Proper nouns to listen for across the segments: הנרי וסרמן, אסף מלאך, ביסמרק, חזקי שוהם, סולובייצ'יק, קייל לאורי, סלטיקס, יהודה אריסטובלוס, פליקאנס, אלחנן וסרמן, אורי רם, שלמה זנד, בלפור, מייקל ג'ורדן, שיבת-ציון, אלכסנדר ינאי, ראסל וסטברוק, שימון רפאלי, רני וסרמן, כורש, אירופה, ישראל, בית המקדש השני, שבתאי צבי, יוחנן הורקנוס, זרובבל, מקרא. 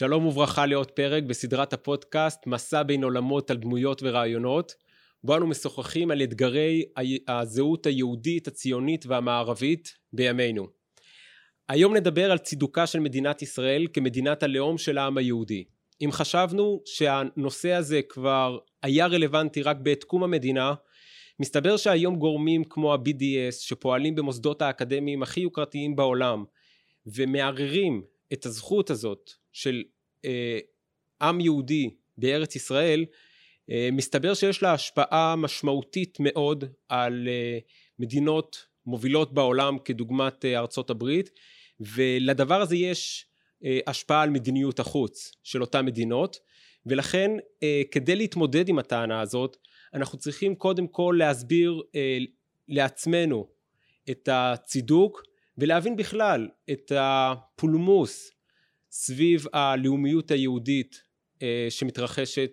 שלום וברכה לעוד פרק בסדרת הפודקאסט מסע בין עולמות על דמויות ורעיונות, בו אנו משוחחים על אתגרי הזהות היהודית, הציונית והמערבית בימינו. היום נדבר על צידוקה של מדינת ישראל כמדינת הלאום של העם היהודי. אם חשבנו שהנושא הזה כבר היה רלוונטי רק בעת קום המדינה, מסתבר שהיום גורמים כמו ה-BDS שפועלים במוסדות האקדמיים הכי יוקרתיים בעולם ומערערים את הזכות הזאת של עם יהודי בארץ ישראל, מסתבר שיש לה השפעה משמעותית מאוד על מדינות מובילות בעולם כדוגמת ארצות הברית, ולדבר הזה יש השפעה על מדיניות החוץ של אותן מדינות, ולכן כדי להתמודד עם הטענה הזאת אנחנו צריכים קודם כל להסביר לעצמנו את הצידוק ולהבין בכלל את הפולמוס סביב הלאומיות היהודית שמתרחשת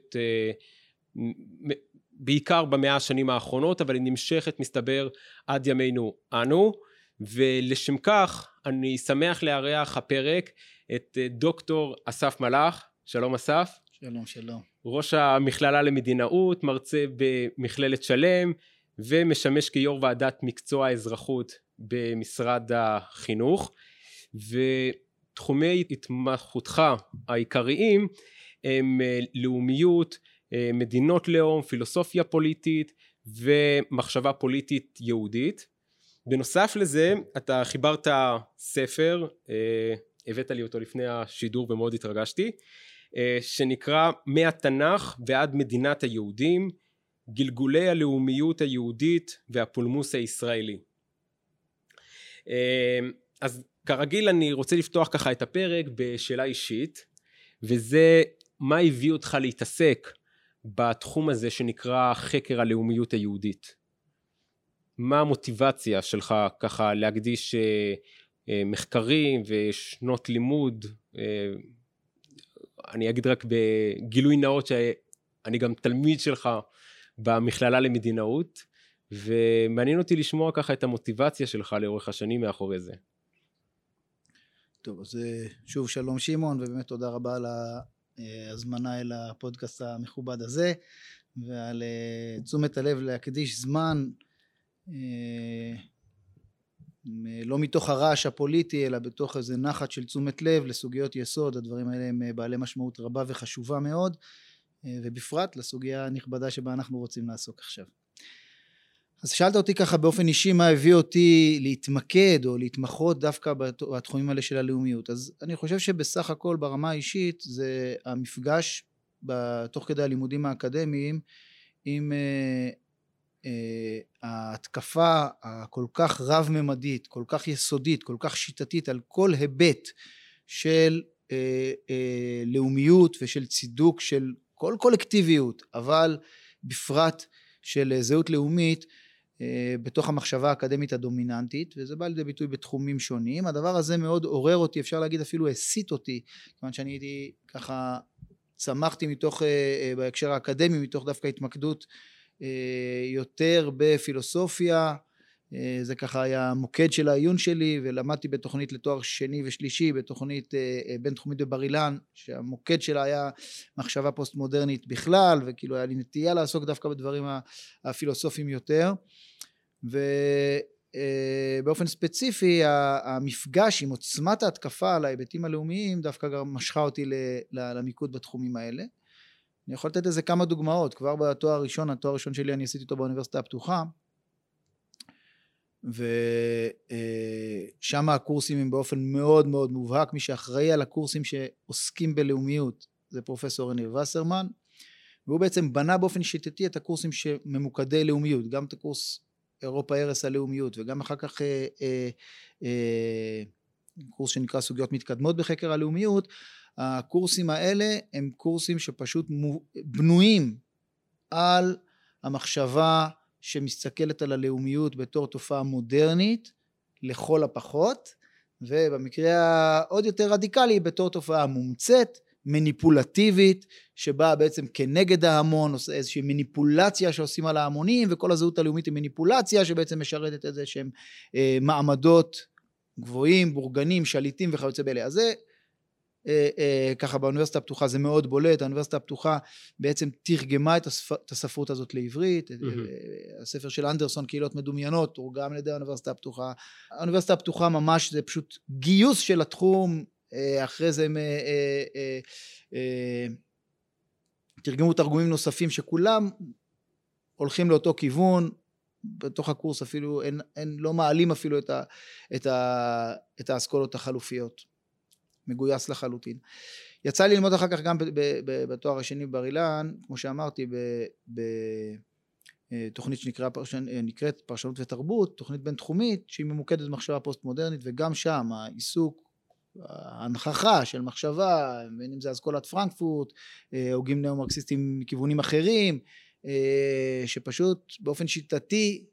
בעיקר במאה השנים האחרונות, אבל היא נמשכת מסתבר עד ימינו אנו. ולשם כך אני שמח לארח הפרק את דוקטור אסף מלאך. שלום אסף. שלום שלום. ראש המכללה למדינאות, מרצה במכללת שלם ומשמש כיו"ר ועדת מקצוע האזרחות במשרד החינוך, ותחומי התמחותך העיקריים הם לאומיות, מדינות לאום, פילוסופיה פוליטית ומחשבה פוליטית יהודית. בנוסף לזה אתה חיברת ספר, הבאת לי אותו לפני השידור ומאוד התרגשתי, שנקרא מהתנ"ך ועד מדינת היהודים, גלגולי הלאומיות היהודית והפולמוס הישראלי. אז כרגיל אני רוצה לפתוח ככה את הפרק בשאלה אישית, וזה מה הביא אותך להתעסק בתחום הזה שנקרא חקר הלאומיות היהודית? מה המוטיבציה שלך ככה להקדיש מחקרים ושנות לימוד? אני אגיד רק בגילוי נאות שאני גם תלמיד שלך במכללה למדינאות, ומעניין אותי לשמוע ככה את המוטיבציה שלך לאורך השנים מאחורי זה. טוב, אז שוב שלום שימון, ובאמת תודה רבה על ההזמנה אל הפודקאסט המכובד הזה, ועל תשומת הלב להקדיש זמן, לא מתוך הרעש הפוליטי, אלא בתוך איזה נחת של תשומת לב לסוגיות יסוד. הדברים האלה הם בעלי משמעות רבה וחשובה מאוד, ובפרט לסוגיה הנכבדה שבה אנחנו רוצים לעסוק עכשיו. אז שאלת אותי ככה באופן אישי מה הביא אותי להתמקד או להתמחות דווקא בתחומים האלה של הלאומיות. אז אני חושב שבסך הכל ברמה האישית זה המפגש בתוך כדי הלימודים האקדמיים עם ההתקפה הכל כך רב-ממדית, כל כך יסודית, כל כך שיטתית על כל היבט של לאומיות ושל צידוק של כל קולקטיביות, אבל בפרט של זהות לאומית בתוך המחשבה האקדמית הדומיננטית, וזה בא לידי ביטוי בתחומים שונים. הדבר הזה מאוד עורר אותי, אפשר להגיד אפילו הסית אותי, כיוון שאני הייתי ככה צמחתי מתוך בהקשר האקדמי, מתוך דווקא התמקדות יותר בפילוסופיה, זה ככה היה מוקד של העיון שלי, ולמדתי בתוכנית לתואר שני ושלישי, בתוכנית בינתחומית בבר אילן, שהמוקד שלה היה מחשבה פוסט מודרנית בכלל, וכאילו היה לי נטייה לעסוק דווקא בדברים הפילוסופיים יותר, ובאופן ספציפי המפגש עם עוצמת ההתקפה על ההיבטים הלאומיים דווקא גם משכה אותי למיקוד בתחומים האלה. אני יכול לתת איזה כמה דוגמאות. כבר בתואר הראשון, התואר הראשון שלי אני עשיתי אותו באוניברסיטה הפתוחה, ושם הקורסים הם באופן מאוד מאוד מובהק, מי שאחראי על הקורסים שעוסקים בלאומיות זה פרופסור רני וסרמן, והוא בעצם בנה באופן שיטתי את הקורסים שממוקדי לאומיות, גם את הקורס אירופה ערס הלאומיות, וגם אחר כך קורס שנקרא סוגיות מתקדמות בחקר הלאומיות. הקורסים האלה הם קורסים שפשוט בנויים על המחשבה שמסתכלת על הלאומיות בתור תופעה מודרנית לכל הפחות, ובמקרה העוד יותר רדיקלי בתור תופעה מומצאת, מניפולטיבית, שבאה בעצם כנגד ההמון, איזושהי מניפולציה שעושים על ההמונים, וכל הזהות הלאומית היא מניפולציה שבעצם משרתת איזה שהם מעמדות גבוהים, בורגנים, שליטים וכיוצא באלה. אז זה ככה באוניברסיטה הפתוחה זה מאוד בולט, האוניברסיטה הפתוחה בעצם תרגמה את הספרות הזאת לעברית, הספר של אנדרסון קהילות מדומיינות תורגם על ידי האוניברסיטה הפתוחה, האוניברסיטה הפתוחה ממש זה פשוט גיוס של התחום, אחרי זה הם תרגמו תרגומים נוספים שכולם הולכים לאותו כיוון, בתוך הקורס אפילו לא מעלים אפילו את האסכולות החלופיות, מגויס לחלוטין. יצא לי ללמוד אחר כך גם בתואר השני בבר אילן, כמו שאמרתי, בתוכנית שנקראת פרשנות ותרבות, תוכנית בינתחומית שהיא ממוקדת במחשבה פוסט מודרנית, וגם שם העיסוק, ההנכחה של מחשבה, בין אם זה אסכולת פרנקפורט, הוגים נאו-מרקסיסטים מכיוונים אחרים, שפשוט באופן שיטתי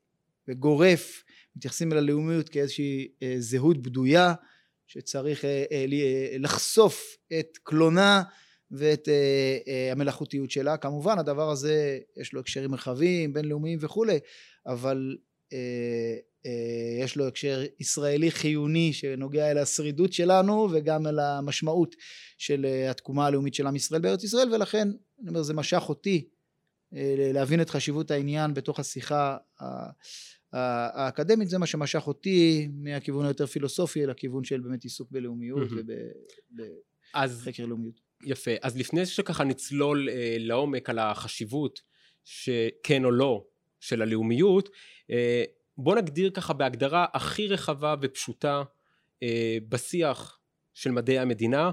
וגורף מתייחסים אל הלאומיות כאיזושהי זהות בדויה, שצריך לחשוף את קלונה ואת המלאכותיות שלה. כמובן הדבר הזה יש לו הקשרים רחבים בינלאומיים וכולי, אבל יש לו הקשר ישראלי חיוני שנוגע אל השרידות שלנו וגם אל המשמעות של התקומה הלאומית של עם ישראל בארץ ישראל, ולכן אני אומר זה משך אותי להבין את חשיבות העניין בתוך השיחה האקדמית, זה מה שמשך אותי מהכיוון היותר פילוסופי לכיוון של באמת עיסוק בלאומיות ובחקר לאומיות. יפה, אז לפני שככה נצלול לעומק על החשיבות שכן או לא של הלאומיות, בוא נגדיר ככה בהגדרה הכי רחבה ופשוטה בשיח של מדעי המדינה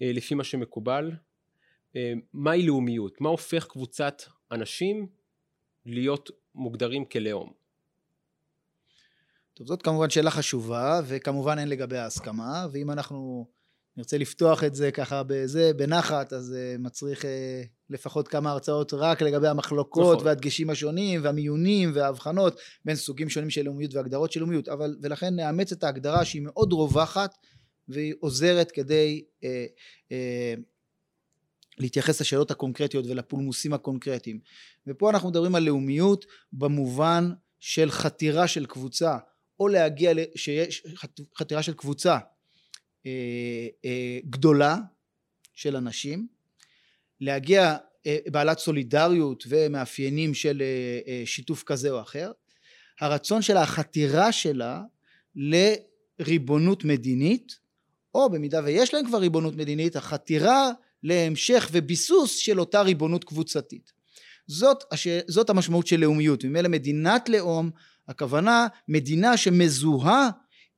לפי מה שמקובל, מהי לאומיות? מה הופך קבוצת אנשים להיות מוגדרים כלאום? טוב, זאת כמובן שאלה חשובה, וכמובן אין לגביה הסכמה, ואם אנחנו נרצה לפתוח את זה ככה בנחת, אז מצריך לפחות כמה הרצאות רק לגבי המחלוקות, נכון. והדגשים השונים, והמיונים, וההבחנות, בין סוגים שונים של לאומיות והגדרות של לאומיות, אבל, ולכן נאמץ את ההגדרה שהיא מאוד רווחת, והיא עוזרת כדי להתייחס לשאלות הקונקרטיות ולפולמוסים הקונקרטיים. ופה אנחנו מדברים על לאומיות במובן של חתירה של קבוצה, או להגיע שיש חתירה של קבוצה גדולה של אנשים, להגיע בעלת סולידריות ומאפיינים של שיתוף כזה או אחר, הרצון שלה, החתירה שלה לריבונות מדינית, או במידה ויש להם כבר ריבונות מדינית, החתירה להמשך וביסוס של אותה ריבונות קבוצתית. זאת המשמעות של לאומיות, ממילא מדינת לאום, הכוונה מדינה שמזוהה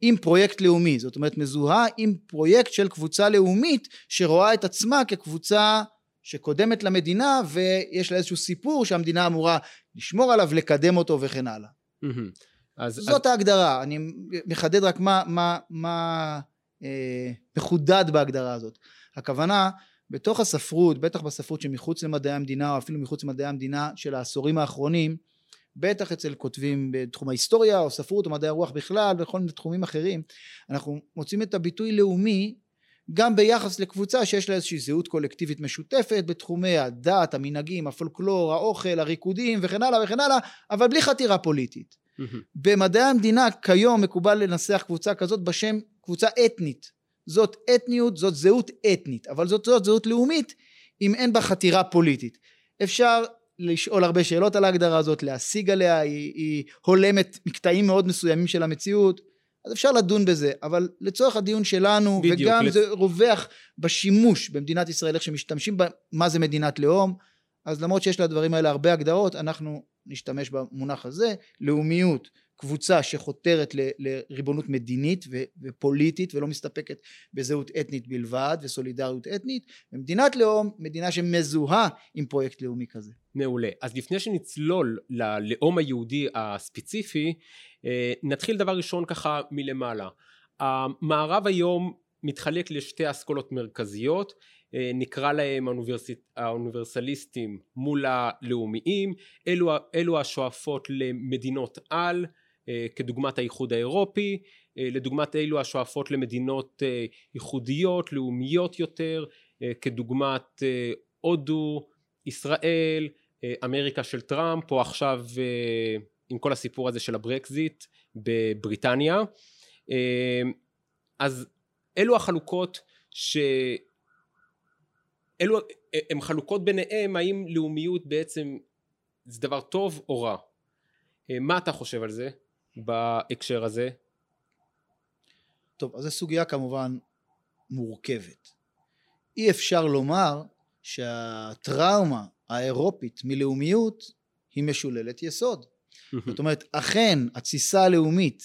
עם פרויקט לאומי, זאת אומרת מזוהה עם פרויקט של קבוצה לאומית שרואה את עצמה כקבוצה שקודמת למדינה ויש לה איזשהו סיפור שהמדינה אמורה לשמור עליו, לקדם אותו וכן הלאה. זאת ההגדרה, אני מחדד רק מה מחודד בהגדרה הזאת. הכוונה בתוך הספרות, בטח בספרות שמחוץ למדעי המדינה או אפילו מחוץ למדעי המדינה של העשורים האחרונים, בטח אצל כותבים בתחום ההיסטוריה או ספרות או מדעי הרוח בכלל וכל מיני תחומים אחרים, אנחנו מוצאים את הביטוי לאומי גם ביחס לקבוצה שיש לה איזושהי זהות קולקטיבית משותפת בתחומי הדת, המנהגים, הפולקלור, האוכל, הריקודים וכן הלאה וכן הלאה, אבל בלי חתירה פוליטית. במדעי המדינה כיום מקובל לנסח קבוצה כזאת בשם קבוצה אתנית. זאת אתניות, זאת זהות אתנית, אבל זאת זהות לאומית אם אין בה חתירה פוליטית. אפשר לשאול הרבה שאלות על ההגדרה הזאת, להשיג עליה, היא הולמת מקטעים מאוד מסוימים של המציאות, אז אפשר לדון בזה, אבל לצורך הדיון שלנו, בדיוק, וגם זה רווח בשימוש במדינת ישראל, איך שמשתמשים במה זה מדינת לאום, אז למרות שיש לדברים האלה הרבה הגדרות, אנחנו נשתמש במונח הזה, לאומיות, קבוצה שחותרת לריבונות מדינית ופוליטית ולא מסתפקת בזהות אתנית בלבד וסולידריות אתנית, ומדינת לאום, מדינה שמזוהה עם פרויקט לאומי כזה. מעולה, אז לפני שנצלול ללאום היהודי הספציפי, נתחיל דבר ראשון ככה מלמעלה. המערב היום מתחלק לשתי אסכולות מרכזיות, נקרא להם האוניברסליסטים מול הלאומיים, אלו השואפות למדינות על, כדוגמת האיחוד האירופי, לדוגמת אלו השואפות למדינות ייחודיות, לאומיות יותר, כדוגמת הודו, ישראל, אמריקה של טראמפ, או עכשיו עם כל הסיפור הזה של הברקזיט בבריטניה. אז אלו החלוקות אלו הם חלוקות ביניהם, האם לאומיות בעצם זה דבר טוב או רע. מה אתה חושב על זה בהקשר הזה? טוב, אז זו סוגיה כמובן מורכבת. אי אפשר לומר שהטראומה האירופית מלאומיות היא משוללת יסוד. זאת אומרת, אכן התסיסה הלאומית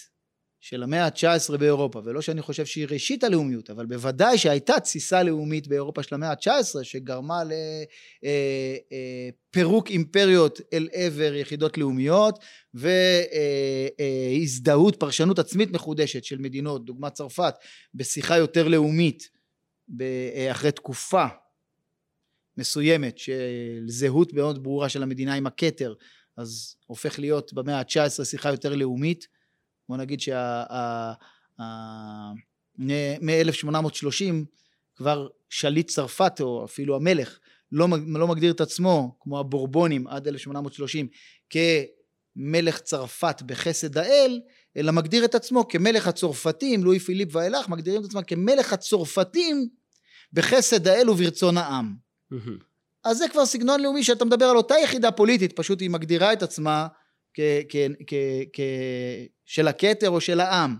של המאה ה-19 באירופה, ולא שאני חושב שהיא ראשית הלאומיות, אבל בוודאי שהייתה תסיסה לאומית באירופה של המאה ה-19, שגרמה לפירוק אימפריות אל עבר יחידות לאומיות, והזדהות, פרשנות עצמית מחודשת של מדינות, דוגמת צרפת, בשיחה יותר לאומית, אחרי תקופה מסוימת של זהות מאוד ברורה של המדינה עם הכתר, אז הופך להיות במאה ה-19 שיחה יותר לאומית. בוא נגיד מ-1830 כבר שליט צרפת, או אפילו המלך, לא מגדיר את עצמו, כמו הבורבונים עד 1830, כמלך צרפת בחסד האל, אלא מגדיר את עצמו כמלך הצרפתים, לואי פיליפ ואילך מגדירים את עצמם כמלך הצרפתים בחסד האל וברצון העם. אז זה כבר סגנון לאומי שאתה מדבר על אותה יחידה פוליטית, פשוט היא מגדירה את עצמה של הכתר או של העם.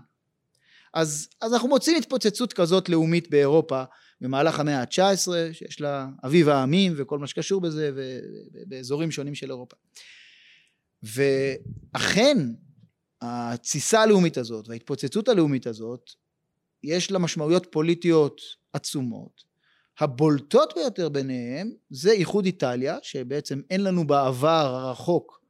אז אנחנו מוצאים התפוצצות כזאת לאומית באירופה במהלך המאה ה-19, שיש לה אביב העמים וכל מה שקשור בזה, ובאזורים שונים של אירופה. ואכן התסיסה הלאומית הזאת וההתפוצצות הלאומית הזאת יש לה משמעויות פוליטיות עצומות. הבולטות ביותר ביניהם זה איחוד איטליה, שבעצם אין לנו בעבר הרחוק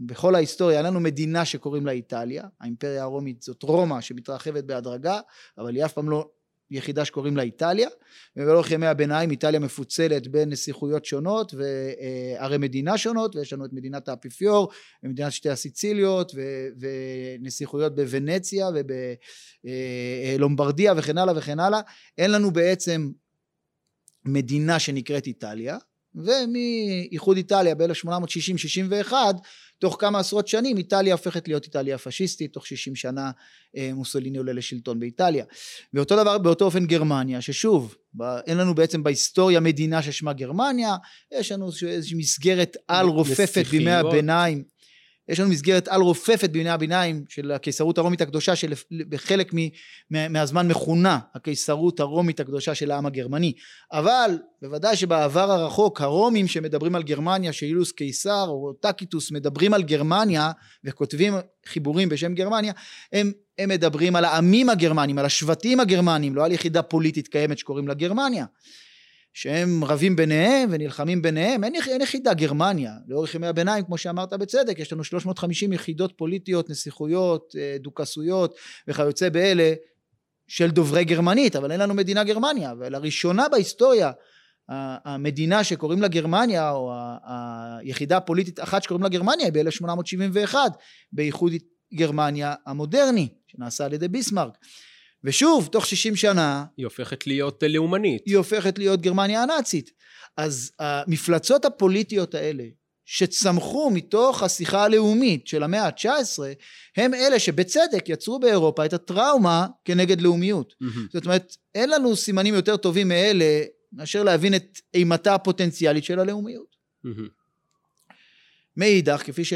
בכל ההיסטוריה, אין לנו מדינה שקוראים לה איטליה. האימפריה הרומית זאת רומא שמתרחבת בהדרגה, אבל היא אף פעם לא יחידה שקוראים לה איטליה, ובלוח ימי הביניים איטליה מפוצלת בין נסיכויות שונות וערי מדינה שונות, ויש לנו את מדינת האפיפיור, ומדינת שתי הסיציליות, ונסיכויות בוונציה, ובלומברדיה וכן הלאה וכן הלאה. אין לנו בעצם מדינה שנקראת איטליה, ומאיחוד איטליה ב-1860-61, תוך כמה עשרות שנים איטליה הופכת להיות איטליה פשיסטית, תוך 60 שנה מוסוליני עולה לשלטון באיטליה. ואותו דבר באותו אופן גרמניה, ששוב אין לנו בעצם בהיסטוריה מדינה ששמה גרמניה, יש לנו איזושהי מסגרת על רופפת בימי הביניים, יש לנו מסגרת על רופפת בימי הביניים של הקיסרות הרומית הקדושה, שבחלק מהזמן מכונה הקיסרות הרומית הקדושה של העם הגרמני. אבל בוודאי שבעבר הרחוק הרומים שמדברים על גרמניה, שאילוס קיסר או טקיטוס מדברים על גרמניה וכותבים חיבורים בשם גרמניה, הם מדברים על העמים הגרמנים, על השבטים הגרמנים, לא על יחידה פוליטית קיימת שקוראים לה גרמניה, שהם רבים ביניהם ונלחמים ביניהם. אין יחידה גרמניה לאורך ימי הביניים, כמו שאמרת בצדק, יש לנו 350 יחידות פוליטיות, נסיכויות, דוקסויות וכיוצא באלה של דוברי גרמנית, אבל אין לנו מדינה גרמניה. ולראשונה בהיסטוריה המדינה שקוראים לה גרמניה, או היחידה הפוליטית אחת שקוראים לה גרמניה, היא ב-1871 בייחוד גרמניה המודרני שנעשה על ידי ביסמרק. ושוב, תוך 60 שנה היא הופכת להיות לאומנית, היא הופכת להיות גרמניה הנאצית. אז המפלצות הפוליטיות האלה שצמחו מתוך השיחה הלאומית של המאה ה-19, הם אלה שבצדק יצרו באירופה את הטראומה כנגד לאומיות. זאת אומרת, אין לנו סימנים יותר טובים מאלה, מאשר להבין את אימתה הפוטנציאלית של הלאומיות. מאידך, כפי ש...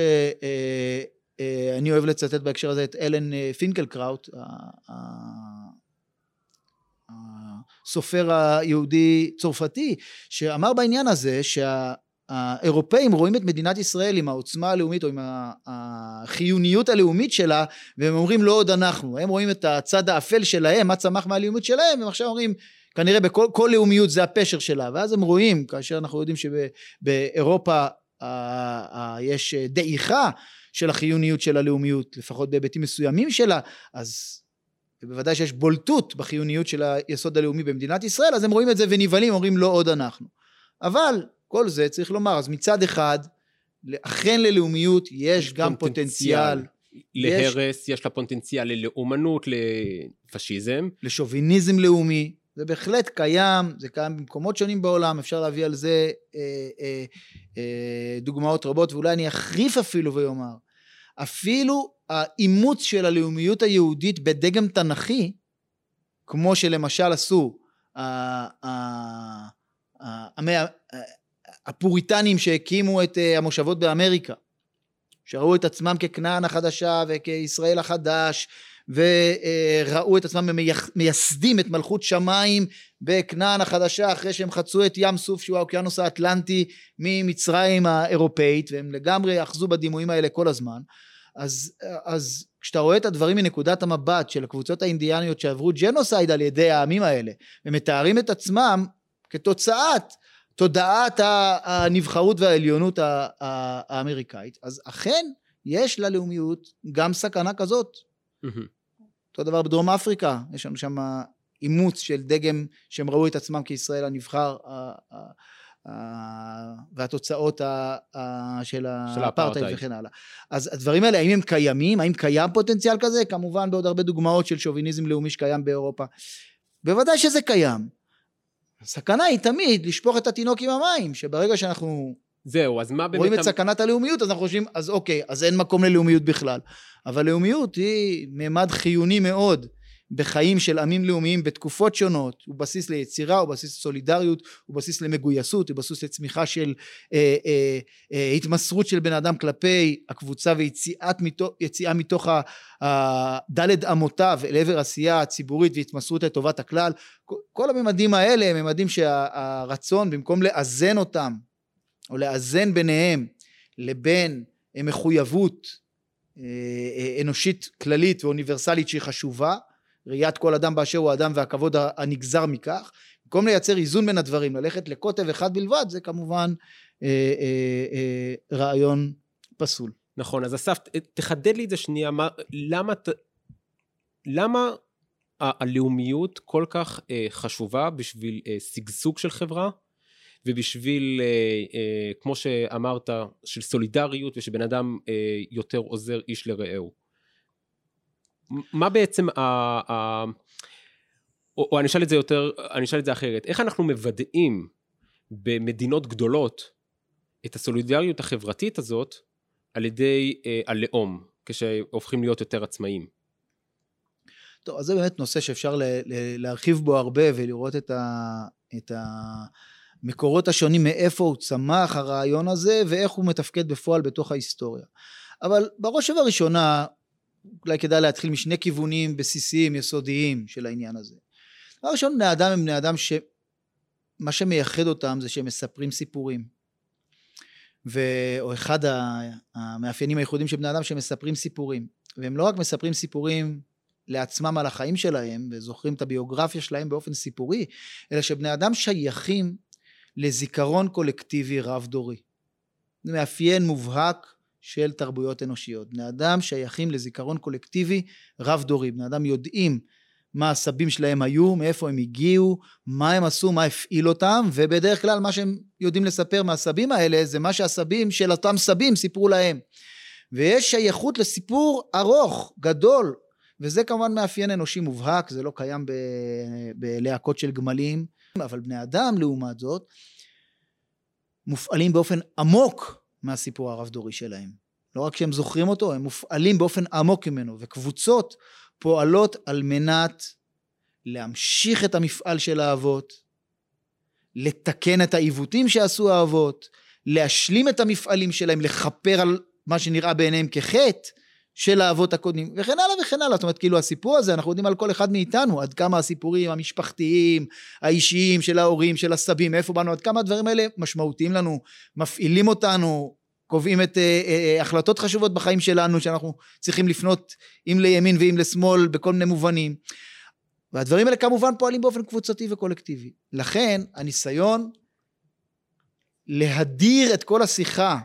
אני אוהב לצטט בהקשר הזה את אלן פינקלקראוט, הסופר היהודי צרפתי, שאמר בעניין הזה שהאירופאים רואים את מדינת ישראל עם העוצמה הלאומית או עם החיוניות הלאומית שלה, והם אומרים לא עוד אנחנו, הם רואים את הצד האפל שלהם, מה צמח מהלאומיות שלהם, והם עכשיו אומרים כנראה כל לאומיות זה הפשר שלה. ואז הם רואים, כאשר אנחנו יודעים שבאירופה יש דעיכה של החיוניות של הלאומיות, לפחות בהיבטים מסוימים שלה, אז בוודאי שיש בולטות בחיוניות של היסוד הלאומי במדינת ישראל, אז הם רואים את זה ונבלים, אומרים לא עוד אנחנו. אבל כל זה צריך לומר, אז מצד אחד, אכן ללאומיות יש גם פוטנציאל. להרס, יש לה פוטנציאל ללאומנות, לפשיזם. לשוביניזם לאומי, זה בהחלט קיים, זה קיים במקומות שונים בעולם, אפשר להביא על זה דוגמאות רבות, ואולי אני אחריף אפילו ויאמר, אפילו האימוץ של הלאומיות היהודית בדגם תנכי, כמו שלמשל עשו הפוריטנים שהקימו את המושבות באמריקה, שראו את עצמם ככנען החדשה וכישראל החדש, וראו את עצמם מייסדים את מלכות שמיים בכנען החדשה, אחרי שהם חצו את ים סוף שהוא האוקיינוס האטלנטי ממצרים האירופאית, והם לגמרי אחזו בדימויים האלה כל הזמן. אז כשאתה רואה את הדברים מנקודת המבט של הקבוצות האינדיאניות שעברו ג'נוסייד על ידי העמים האלה, ומתארים את עצמם כתוצאת תודעת הנבחרות והעליונות האמריקאית, אז אכן יש ללאומיות גם סכנה כזאת. אותו דבר בדרום אפריקה, יש לנו שם אימוץ של דגם שהם ראו את עצמם כישראל הנבחר, והתוצאות של האפרטהייד וכן הלאה. אז הדברים האלה, האם הם קיימים? האם קיים פוטנציאל כזה? כמובן בעוד הרבה דוגמאות של שוביניזם לאומי שקיים באירופה. בוודאי שזה קיים. הסכנה היא תמיד לשפוך את התינוק עם המים, שברגע שאנחנו רואים את סכנת הלאומיות, אז אנחנו חושבים, אז אוקיי, אז אין מקום ללאומיות בכלל. אבל לאומיות היא ממד חיוני מאוד בחיים של עמים לאומיים בתקופות שונות, הוא בסיס ליצירה, הוא בסיס לסולידריות, הוא בסיס למגויסות, הוא בסיס לצמיחה של התמסרות של בן אדם כלפי הקבוצה, ויציאה מתוך הדלת אמותיו לעבר עשייה הציבורית והתמסרות לטובת הכלל. כל הממדים האלה הם ממדים שהרצון במקום לאזן אותם או לאזן ביניהם לבין מחויבות אנושית כללית ואוניברסלית שהיא חשובה, ראיית כל אדם באשר הוא אדם והכבוד הנגזר מכך, במקום לייצר איזון בין הדברים, ללכת לקוטב אחד בלבד, זה כמובן רעיון פסול. נכון, אז אסף, תחדד לי את זה שנייה, למה הלאומיות כל כך חשובה בשביל סגסוג של חברה, ובשביל, כמו שאמרת, של סולידריות, ושבן אדם יותר עוזר איש לרעהו? מה בעצם, או אני אשאל את זה יותר, אני אשאל את זה אחרת, איך אנחנו מוודאים במדינות גדולות את הסולידריות החברתית הזאת על ידי הלאום, כשהופכים להיות יותר עצמאיים? טוב, אז זה באמת נושא שאפשר להרחיב בו הרבה ולראות את המקורות השונים, מאיפה הוא צמח הרעיון הזה ואיך הוא מתפקד בפועל בתוך ההיסטוריה. אבל בראש ובראשונה, אולי כדאי להתחיל משני כיוונים בסיסיים, יסודיים של העניין הזה. הראשון, בני אדם הם בני אדם שמה שמייחד אותם זה שהם מספרים סיפורים. או אחד המאפיינים הייחודיים של בני אדם שהם מספרים סיפורים. והם לא רק מספרים סיפורים לעצמם על החיים שלהם, וזוכרים את הביוגרפיה שלהם באופן סיפורי, אלא שבני אדם שייכים לזיכרון קולקטיבי רב דורי. זה מאפיין מובהק של תרבויות אנושיות. בני אדם שייכים לזיכרון קולקטיבי רב דורי. בני אדם יודעים מה הסבים שלהם היו, מאיפה הם הגיעו, מה הם עשו, מה הפעיל אותם, ובדרך כלל מה שהם יודעים לספר מהסבים האלה, זה מה שהסבים של אותם סבים סיפרו להם. ויש שייכות לסיפור ארוך, גדול, וזה כמובן מאפיין אנושי מובהק, זה לא קיים בלהקות של גמלים, אבל בני אדם לעומת זאת, מופעלים באופן עמוק, מהסיפור הרב דורי שלהם. לא רק שהם זוכרים אותו, הם מופעלים באופן עמוק ממנו, וקבוצות פועלות על מנת להמשיך את המפעל של האבות, לתקן את העיוותים שעשו האבות, להשלים את המפעלים שלהם, לחפר על מה שנראה בעיניהם כחטא של האבות הקודמים, וכן הלאה וכן הלאה. זאת אומרת, כאילו הסיפור הזה, אנחנו יודעים על כל אחד מאיתנו, עד כמה הסיפורים המשפחתיים, האישיים של ההורים, של הסבים, איפה באנו, עד כמה הדברים האלה משמעותיים לנו, מפעילים אותנו, קובעים את החלטות חשובות בחיים שלנו, שאנחנו צריכים לפנות אם לימין ואם לשמאל, בכל מיני מובנים. והדברים האלה כמובן פועלים באופן קבוצתי וקולקטיבי. לכן, הניסיון להדיר את כל השיחה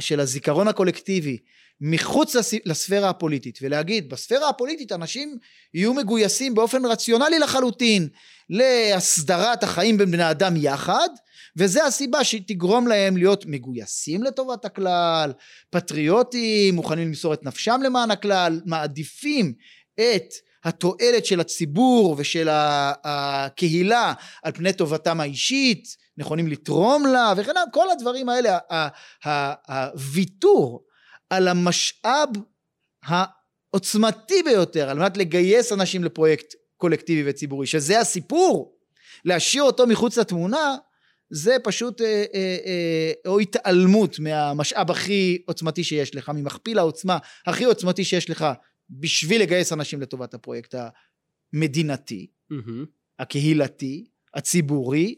של הזיכרון הקולקטיבי, מחוץ לספירה הפוליטית, ולהגיד, בספירה הפוליטית אנשים יהיו מגויסים באופן רציונלי לחלוטין, להסדרת החיים בין בני אדם יחד, וזה הסיבה שתגרום להם להיות מגויסים לטובת הכלל, פטריוטים, מוכנים למסור את נפשם למען הכלל, מעדיפים את התועלת של הציבור ושל הקהילה על פני טובתם האישית, נכונים לתרום לה, וכן כל הדברים האלה, הוויתור, על המשאב העוצמתי ביותר, על מנת לגייס אנשים לפרויקט קולקטיבי וציבורי, שזה הסיפור, להשאיר אותו מחוץ לתמונה, זה פשוט או התעלמות מהמשאב הכי עוצמתי שיש לך, ממכפיל העוצמה הכי עוצמתי שיש לך, בשביל לגייס אנשים לטובת הפרויקט המדינתי, הקהילתי, הציבורי,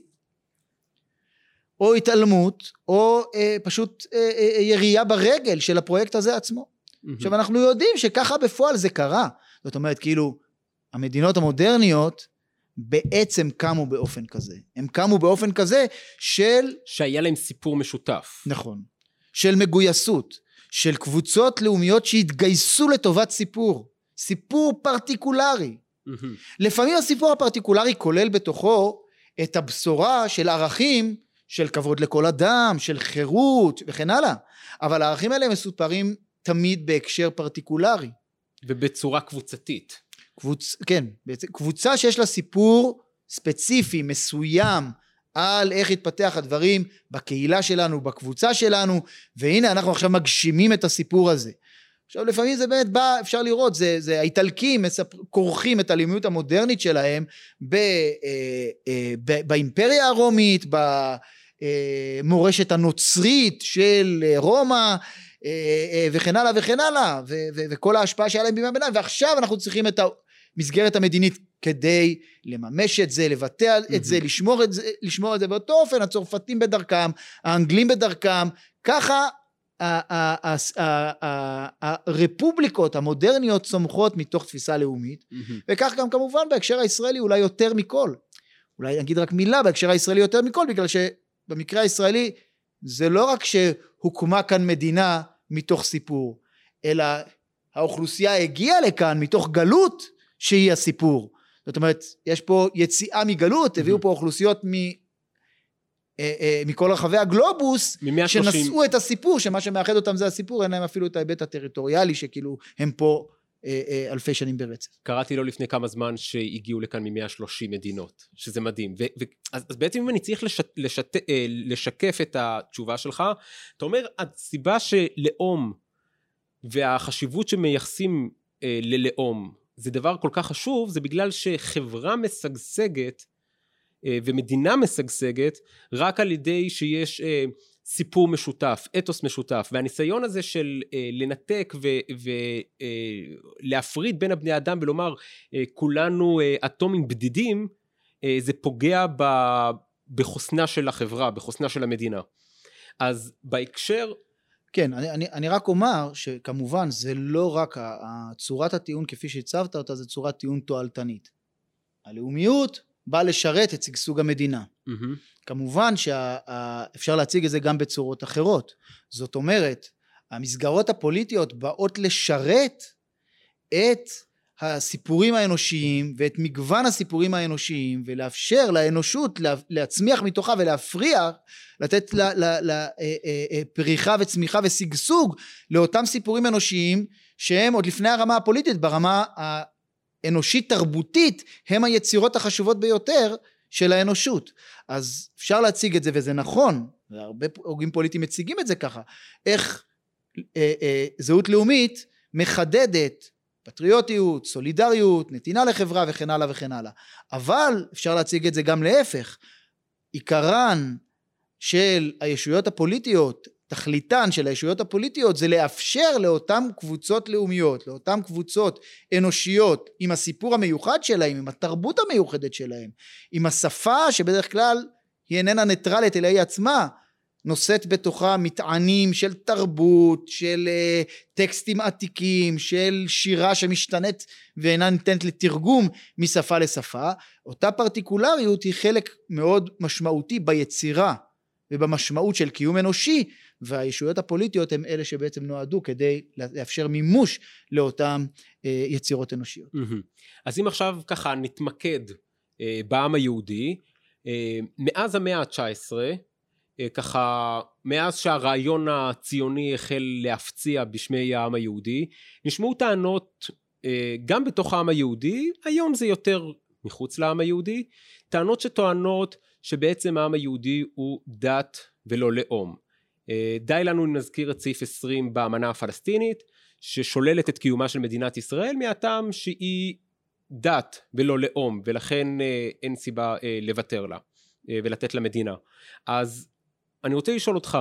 או התעלמות, או פשוט ירייה ברגל של הפרויקט הזה עצמו. עכשיו אנחנו יודעים שככה בפועל זה קרה, זאת אומרת כאילו המדינות המודרניות בעצם קמו באופן כזה, הם קמו באופן כזה של... שהיה להם סיפור משותף. נכון, של מגויסות, של קבוצות לאומיות שהתגייסו לטובת סיפור, סיפור פרטיקולרי. לפעמים הסיפור הפרטיקולרי כולל בתוכו את הבשורה של ערכים, של כבוד לכל אדם, של חירות וכן הלאה, אבל הערכים האלה מסופרים תמיד בהקשר פרטיקולרי. ובצורה קבוצתית. כן, קבוצה שיש לה סיפור ספציפי, מסוים, על איך התפתח הדברים בקהילה שלנו, בקבוצה שלנו, והנה אנחנו עכשיו מגשימים את הסיפור הזה. עכשיו לפעמים זה באמת בא, אפשר לראות, זה האיטלקים כורכים את הלאומיות המודרנית שלהם באימפריה הרומית, במורשת הנוצרית של רומא, וכן הלאה וכן הלאה, וכל ההשפעה שהיה להם בימי הביניים, ועכשיו אנחנו צריכים את המסגרת המדינית כדי לממש את זה, לבטא את זה, לשמור את זה, לשמור את זה באותו אופן, הצרפתים בדרכם, האנגלים בדרכם, ככה הרפובליקות המודרניות צומחות מתוך תפיסה לאומית, וכך גם כמובן בהקשר הישראלי אולי יותר מכל, אולי נגיד רק מילה בהקשר הישראלי יותר מכל, בגלל שבמקרה הישראלי זה לא רק שהוקמה כאן מדינה מתוך סיפור, אלא האוכלוסייה הגיעה לכאן מתוך גלות שהיא הסיפור. זאת אומרת, יש פה יציאה מגלות, הביאו פה אוכלוסיות מכל רחבי הגלובוס, שנשאו את הסיפור, שמה שמאחד אותם זה הסיפור, אין להם אפילו את ההיבט הטריטוריאלי, שכאילו הם פה אלפי שנים ברצף. קראתי לו לפני כמה זמן שהגיעו לכאן מ-130 מדינות, שזה מדהים. אז בעצם אם אני צריך לשקף את התשובה שלך, אתה אומר, הסיבה שלאום והחשיבות שמייחסים ללאום, זה דבר כל כך חשוב, זה בגלל שחברה משגשגת ומדינה משגשגת רק על ידי שיש סיפור משותף, אתוס משותף, והניסיון הזה של לנתק ולהפריד בין הבני האדם ולומר כולנו אטומים בדידים, זה פוגע בחוסנה של החברה, בחוסנה של המדינה. אז בהקשר... כן, אני רק אומר שכמובן זה לא רק צורת הטיעון כפי שהצבת אותה, זה צורת טיעון תועלתנית. הלאומיות באה לשרת את שגשוג המדינה. כמובן שאפשר להציג את זה גם בצורות אחרות. זאת אומרת, המסגרות הפוליטיות באות לשרת את הסיפורים האנושיים ואת מגוון הסיפורים האנושיים, ולאפשר לאנושות להצמיח מתוכה ולהפריע, לתת לפריחה וצמיחה ושגשוג לאותם סיפורים אנושיים שהם עוד לפני הרמה הפוליטית, ברמה האנושית תרבותית הם היצירות החשובות ביותר של האנושות. אז אפשר להציג את זה, וזה נכון, והרבה הוגים פוליטיים מציגים את זה ככה, איך זהות לאומית מחדדת פטריוטיות, סולידריות, נתינה לחברה וכן הלאה וכן הלאה. אבל אפשר להציג את זה גם להפך. עיקרן של הישויות הפוליטיות, תכליתן של הישויות הפוליטיות, זה לאפשר לאותם קבוצות לאומיות, לאותם קבוצות אנושיות, עם הסיפור המיוחד שלהם, עם התרבות המיוחדת שלהם, עם השפה שבדרך כלל היא איננה ניטרלית אלא היא עצמה, נושאת בתוכה מטענים של תרבות, של טקסטים עתיקים, של שירה שמשתנית ואינה ניתנת לתרגום משפה לשפה. אותה פרטיקולריות היא חלק מאוד משמעותי ביצירה ובמשמעות של קיום אנושי, והישויות הפוליטיות הם אלה שבעצם נועדו כדי לאפשר מימוש לאותם יצירות אנושיות. אז אם עכשיו ככה נתמקד בעם היהודי, מאז המאה ה-19, ככה מאז שהרעיון הציוני החל להפציע בשמי העם היהודי, נשמעו טענות גם בתוך העם היהודי, היום זה יותר מחוץ לעם היהודי, טענות שטוענות שבעצם העם היהודי הוא דת ולא לאום. די לנו נזכיר את סעיף 20 באמנה הפלסטינית, ששוללת את קיומה של מדינת ישראל, מהטעם שהיא דת ולא לאום, ולכן אין סיבה לוותר לה. ולתת למדינה. אז אני רוצה לשאול אותך,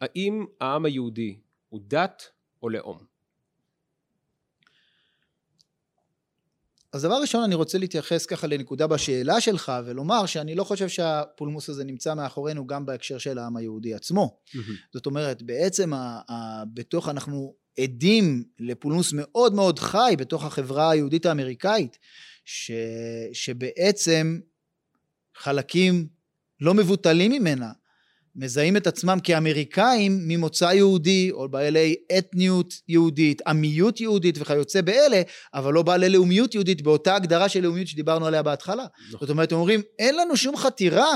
האם העם היהודי הוא דת או לאום? אז דבר ראשון, אני רוצה להתייחס ככה לנקודה בשאלה שלך, ולומר שאני לא חושב שהפולמוס הזה נמצא מאחורינו גם בהקשר של העם היהודי עצמו. זאת אומרת, בעצם בתוך אנחנו עדים לפולמוס מאוד מאוד חי בתוך החברה היהודית האמריקאית, שבעצם חלקים לא מבוטלים ממנה, מזהים את עצמם כאמריקאים ממוצא יהודי, או בעלי אתניות יהודית, עמיות יהודית וכיוצא באלה, אבל לא בעלי לאומיות יהודית, באותה הגדרה של לאומיות שדיברנו עליה בהתחלה. זאת אומרת, הם אומרים, אין לנו שום חתירה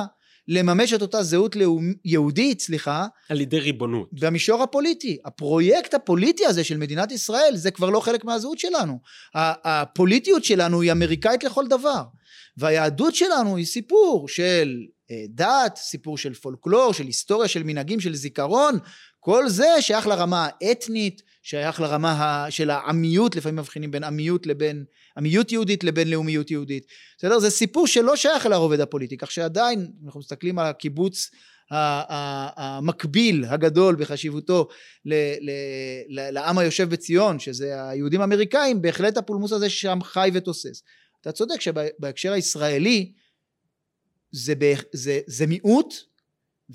לממש את אותה זהות יהודית, על ידי ריבונות. במישור הפוליטי, הפרויקט הפוליטי הזה של מדינת ישראל, זה כבר לא חלק מהזהות שלנו. הפוליטיות שלנו היא אמריקאית לכל דבר, והיהדות שלנו היא סיפור של דת, סיפור של פולקלור, של היסטוריה, של מנהגים, של זיכרון, כל זה שייך לרמה האתנית, שייך לרמה של העמיות, לפעמים מבחינים בין עמיות לבין, עמיות יהודית לבין לאומיות יהודית, בסדר? זה סיפור שלא שייך לרובד הפוליטי, כך שעדיין אנחנו מסתכלים על הקיבוץ המקביל הגדול בחשיבותו לעם היושב בציון, שזה היהודים האמריקאים, בהחלט הפולמוס הזה שם חי ותוסס. אתה צודק שבהקשר הישראלי, זה מיעוט,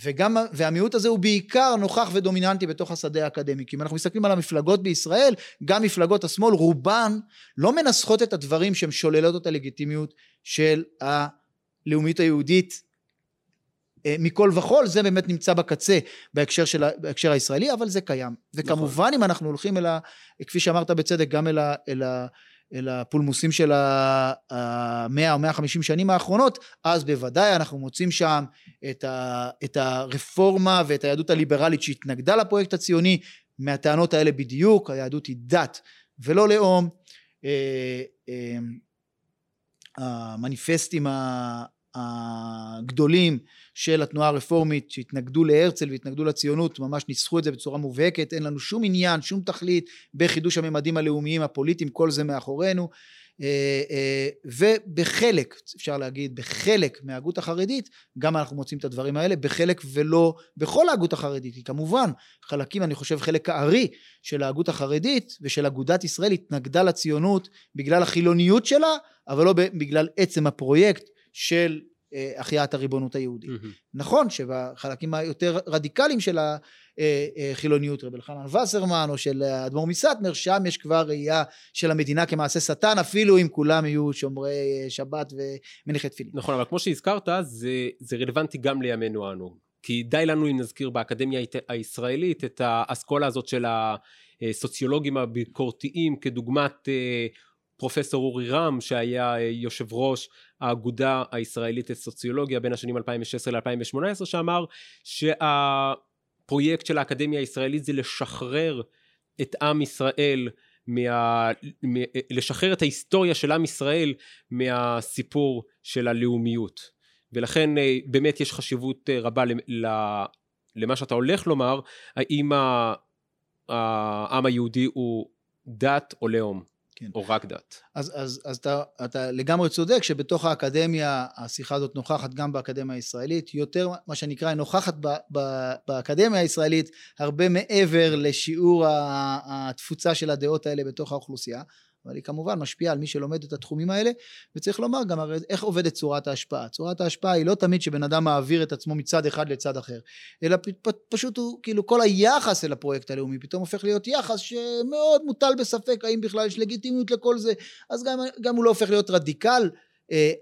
וגם, והמיעוט הזה הוא בעיקר נוכח ודומיננטי בתוך השדה האקדמי, כי אם אנחנו מסתכלים על המפלגות בישראל, גם מפלגות השמאל, רובן לא מנסחות את הדברים שהן שוללות את הלגיטימיות של הלאומית היהודית, מכל וכל, זה באמת נמצא בקצה, בהקשר הישראלי, אבל זה קיים, וכמובן אם אנחנו הולכים אל, כפי שאמרת בצדק, גם אל הפולמוסים של ה-100 או 150 שנים האחרונות, אז בוודאי אנחנו מוצאים שם את הרפורמה ואת היהדות הליברלית שהתנגדה לפרויקט הציוני, מהטענות האלה בדיוק, היהדות היא דת ולא לאום. המניפסטים הגדולים של התנועה הרפורמית שהתנגדו להרצל והתנגדו לציונות, ממש ניסחו את זה בצורה מובהקת, אין לנו שום עניין, שום תכלית בחידוש הממדים הלאומיים, הפוליטיים, כל זה מאחורינו, ובחלק, אפשר להגיד, בחלק מההגות החרדית, גם אנחנו מוצאים את הדברים האלה, בחלק ולא בכל ההגות החרדית, כי כמובן, חלקים, אני חושב, חלק הערי של ההגות החרדית ושל אגודת ישראל התנגדה לציונות בגלל החילוניות שלה, אבל לא בגלל עצם הפרויקט של אחיית הריבונות היהודית. נכון שבחלקים היותר רדיקליים של החילוניות, רבי אלחנן וסרמן או של אדמו"ר מסטמר, שם יש כבר ראייה של המדינה כמעשה שטן, אפילו אם כולם יהיו שומרי שבת ומניחי תפילין. נכון, אבל כמו שהזכרת, זה רלוונטי גם לימינו אנו, כי די לנו אם נזכיר באקדמיה הישראלית את האסכולה הזאת של הסוציולוגים הביקורתיים, כדוגמת פרופסור אורי רם, שהיה יושב ראש האגודה הישראלית לסוציולוגיה בין השנים 2016 ל-2018, שאמר שהפרויקט של האקדמיה הישראלית זה לשחרר את עם ישראל, לשחרר את ההיסטוריה של עם ישראל מהסיפור של הלאומיות. ולכן באמת יש חשיבות רבה למה שאתה הולך לומר, האם העם היהודי הוא דת או לאום. כן. או רק דת. אז אתה לגמרי צודק שבתוך האקדמיה, השיחה הזאת נוכחת גם באקדמיה הישראלית, יותר מה שנקרא נוכחת באקדמיה הישראלית, הרבה מעבר לשיעור התפוצה של הדעות האלה בתוך האוכלוסייה, אבל היא כמובן משפיעה על מי שלומד את התחומים האלה, וצריך לומר גם הרי איך עובדת צורת ההשפעה. צורת ההשפעה היא לא תמיד שבן אדם מעביר את עצמו מצד אחד לצד אחר, אלא פשוט הוא כאילו כל היחס אל הפרויקט הלאומי פתאום הופך להיות יחס שמאוד מוטל בספק האם בכלל יש לגיטימיות לכל זה, אז גם הוא לא הופך להיות רדיקל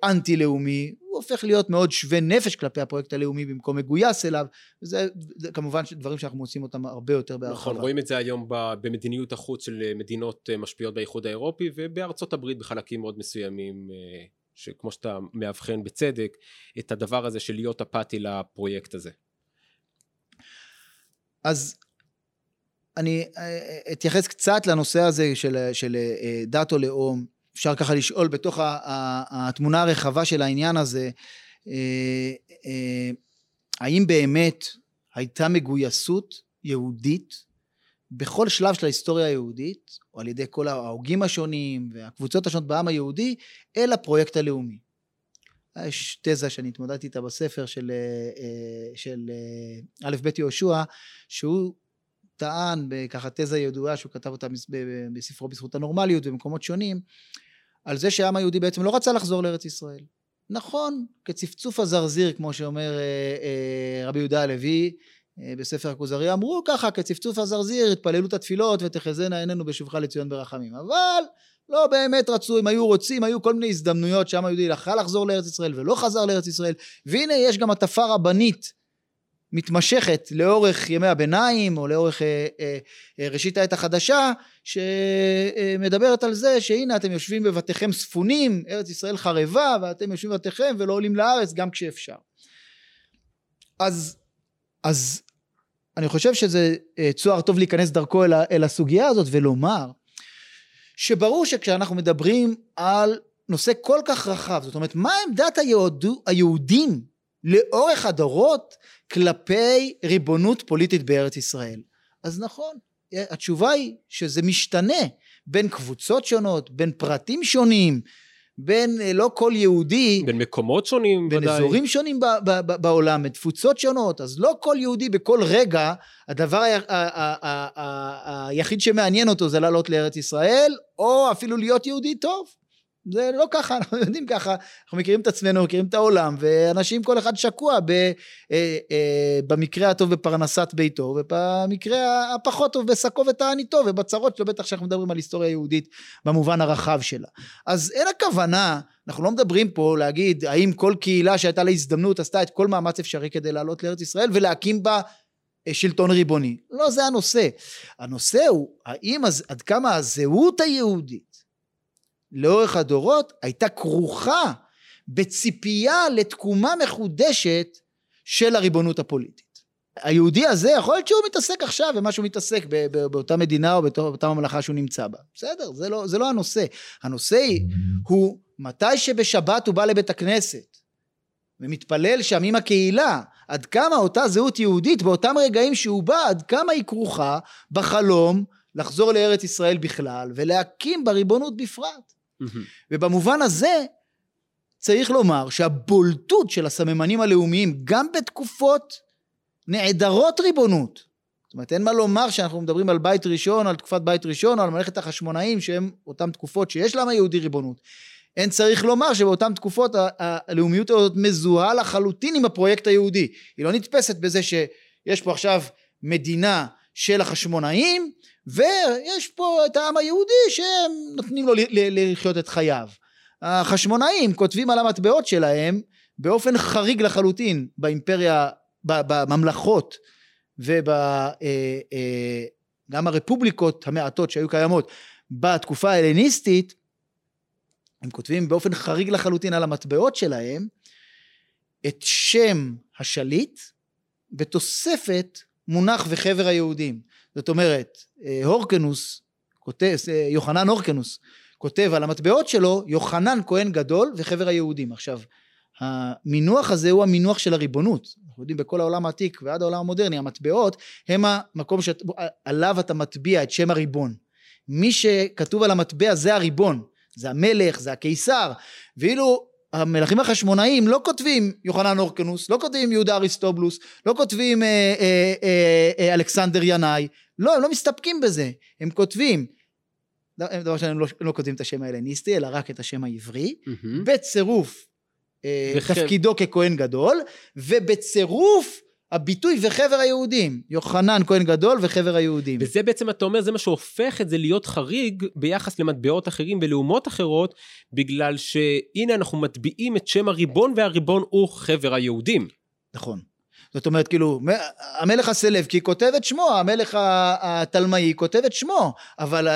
אנטי לאומי, הוא הופך להיות מאוד שווה נפש כלפי הפרויקט הלאומי במקום מגויס אליו, וזה כמובן דברים שאנחנו מוצאים אותם הרבה יותר בהרחבה. נכון, רואים את זה היום במדיניות החוץ של מדינות משפיעות באיחוד האירופי, ובארצות הברית בחלקים מאוד מסוימים, שכמו שאתה מאבחן בצדק, את הדבר הזה של להיות אפאתי לפרויקט הזה. אז אני אתייחס קצת לנושא הזה של דת או לאום, אפשר ככה לשאול בתוך התמונה הרחבה של העניין הזה, האם באמת הייתה מגויסות יהודית בכל שלב של ההיסטוריה היהודית, או על ידי כל ההוגים השונים והקבוצות השונות בעם היהודי, אל הפרויקט הלאומי? יש תזה שאני התמודדתי איתה בספר של א' ב' יהושע, שהוא טען בככה תזה ידועה שהוא כתב אותה בספרו בזכות הנורמליות במקומות שונים, על זה שהעם היהודי בעצם לא רצה לחזור לארץ ישראל. נכון, כצפצוף הזרזיר, כמו שאומר רבי יהודה הלוי בספר הכוזרי, אמרו ככה, כצפצוף הזרזיר, התפללו את התפילות ותחזנה עינינו בשובך לציון ברחמים, אבל לא באמת רצו. אם היו רוצים, היו כל מיני הזדמנויות שהעם היהודי יכל לחזור לארץ ישראל ולא חזר לארץ ישראל, והנה יש גם הטפה רבנית מתמשכת לאורך ימי הביניים, או לאורך ראשית העת החדשה, שמדברת על זה, שהנה אתם יושבים בבתיכם ספונים, ארץ ישראל חרבה, ואתם יושבים בבתיכם ולא עולים לארץ, גם כשאפשר. אז אני חושב שזה צוהר טוב להיכנס דרכו אל הסוגיה הזאת, ולומר, שברור שכשאנחנו מדברים על נושא כל כך רחב, זאת אומרת, מה עמדת היהודים, לאורך הדורות כלפי ריבונות פוליטית בארץ ישראל. אז נכון, התשובה היא שזה משתנה בין קבוצות שונות, בין פרטים שונים, בין לא כל יהודי, בין מקומות שונים, בין אזורים שונים בעולם, בתפוצות שונות. אז לא כל יהודי בכל רגע, הדבר היחיד שמעניין אותו זה לעלות לארץ ישראל, או אפילו להיות יהודי טוב. זה לא ככה, אנחנו יודעים ככה, אנחנו מכירים את עצמנו, מכירים את העולם, ואנשים כל אחד שקוע במקרה הטוב בפרנסת ביתו, ובמקרה הפחות טוב בסקובת העניתו, ובצרות שלו, בטח שאנחנו מדברים על היסטוריה יהודית, במובן הרחב שלה. אז אין הכוונה, אנחנו לא מדברים פה להגיד, האם כל קהילה שהייתה לה הזדמנות, עשתה את כל מאמץ אפשרי כדי לעלות לארץ ישראל, ולהקים בה שלטון ריבוני. לא זה הנושא. הנושא הוא, האם עד כמה הזהות היהודית, לאורך הדורות הייתה כרוכה בציפייה לתקומה מחודשת של הריבונות הפוליטית. היהודי הזה יכול להיות שהוא מתעסק עכשיו ומה שהוא מתעסק באותה מדינה או באותה ממלכה שהוא נמצא בה. בסדר, זה לא הנושא. הנושא הוא מתי שבשבת הוא בא לבית הכנסת ומתפלל שם עם הקהילה, עד כמה אותה זהות יהודית באותם רגעים שהוא בא, עד כמה היא כרוכה בחלום לחזור לארץ ישראל בכלל ולהקים בריבונות בפרט. ובמובן הזה צריך לומר שהבולטות של הסממנים הלאומיים גם בתקופות נעדרות ריבונות, זאת אומרת אין מה לומר שאנחנו מדברים על בית ראשון, על תקופת בית ראשון, על מלאכת החשמונאים שהם אותם תקופות שיש להם יהודי ריבונות, אין צריך לומר שבאותם תקופות הלאומיות הזאת מזוהה לחלוטין עם הפרויקט היהודי, היא לא נתפסת בזה שיש פה עכשיו מדינה של החשמונאים ויש פה את העם היהודי שהם נותנים לו לחיות את חייו. החשמונאים כותבים על המטבעות שלהם באופן חריג לחלוטין באימפריה, בממלכות וגם הרפובליקות המעטות שהיו קיימות בתקופה ההלניסטית, הם כותבים באופן חריג לחלוטין על המטבעות שלהם את שם השליט בתוספת מונח וחבר היהודים. זאת אומרת, יוחנן הורקנוס כותב על המטבעות שלו, יוחנן כהן גדול וחבר היהודים. עכשיו, המינוח הזה הוא המינוח של הריבונות. אנחנו יודעים בכל העולם העתיק ועד העולם המודרני, המטבעות הם המקום שעליו אתה מטביע את שם הריבון. מי שכתוב על המטבע זה הריבון, זה המלך, זה הקיסר, ואילו המלכים החשמונאים לא כותבים יוחנן הורקנוס, לא כותבים יהודה אריסטובלוס, לא כותבים אלכסנדר ינאי, לא, הם לא מסתפקים בזה, הם כותבים, דבר שהם לא כותבים את השם ההלניסטי, אלא רק את השם העברי, בצירוף תפקידו ככהן גדול, ובצירוף הביטוי וחבר היהודים, יוחנן כהן גדול וחבר היהודים. וזה בעצם אתה אומר, זה מה שהופך את זה להיות חריג ביחס למטבעות אחרים ולאומות אחרות, בגלל שהנה אנחנו מטביעים את שם הריבון, והריבון הוא חבר היהודים. נכון. זאת אומרת כאילו, המלך הסלבקי כותב את שמו, המלך התלמאי כותב את שמו, אבל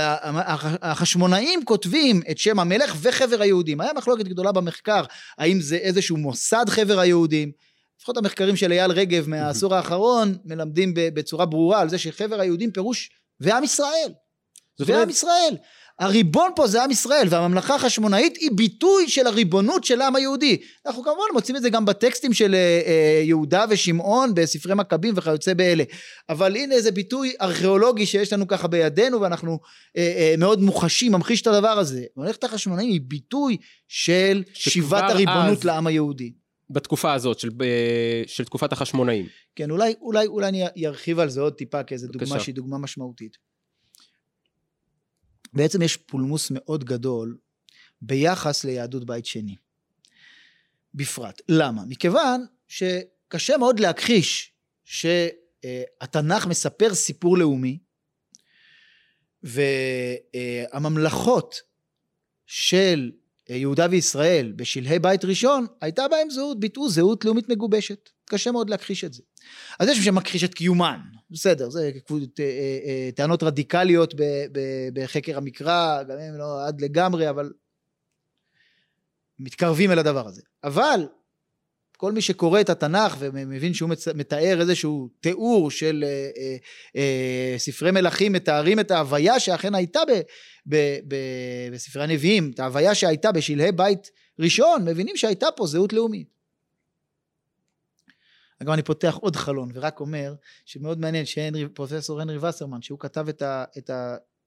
החשמונאים כותבים את שם המלך וחבר היהודים. היה מחלוקת גדולה במחקר, האם זה איזשהו מוסד חבר היהודים, לפחות המחקרים של אייל רגב מהעשור האחרון, מלמדים בצורה ברורה על זה שחבר היהודים פירוש ועם ישראל. ועם ישראל. הריבון פה זה עם ישראל, והממלכה החשמונאית היא ביטוי של הריבונות של העם היהודי. אנחנו כמובן מוצאים את זה גם בטקסטים של יהודה ושמעון, בספרי מקבים וכיוצא באלה. אבל הנה זה ביטוי ארכיאולוגי שיש לנו ככה בידינו, ואנחנו מאוד מוחשים, ממחיש את הדבר הזה. הממלכה החשמונאית היא ביטוי של שיבת הריבונות לעם היהודי. בתקופה הזאת, של תקופת החשמונאים. כן, אולי אני ארחיב על זה עוד טיפה, כאיזו דוגמה שהיא דוגמה משמעותית. בעצם יש פולמוס מאוד גדול ביחס ליהדות בית שני. בפרט. למה? מכיוון שקשה מאוד להכחיש שהתנ"ך מספר סיפור לאומי, והממלכות של יהודה וישראל בשלהי בית ראשון, הייתה בהם זהות, ביטאו זהות לאומית מגובשת. קשה מאוד להכחיש את זה. אז יש מי שמכחיש את קיומן, בסדר, זה טענות רדיקליות בחקר המקרא, גם אם לא עד לגמרי, אבל מתקרבים אל הדבר הזה. אבל כל מי שקורא את התנ"ך ומבין שהוא מתאר איזשהו תיאור של ספרי מלכים, מתארים את ההוויה שאכן הייתה בספרי הנביאים, את ההוויה שהייתה בשלהי בית ראשון, מבינים שהייתה פה זהות לאומית. אגב, אני פותח עוד חלון, ורק אומר שמאוד מעניין שפרופסור הנרי וסרמן, שהוא כתב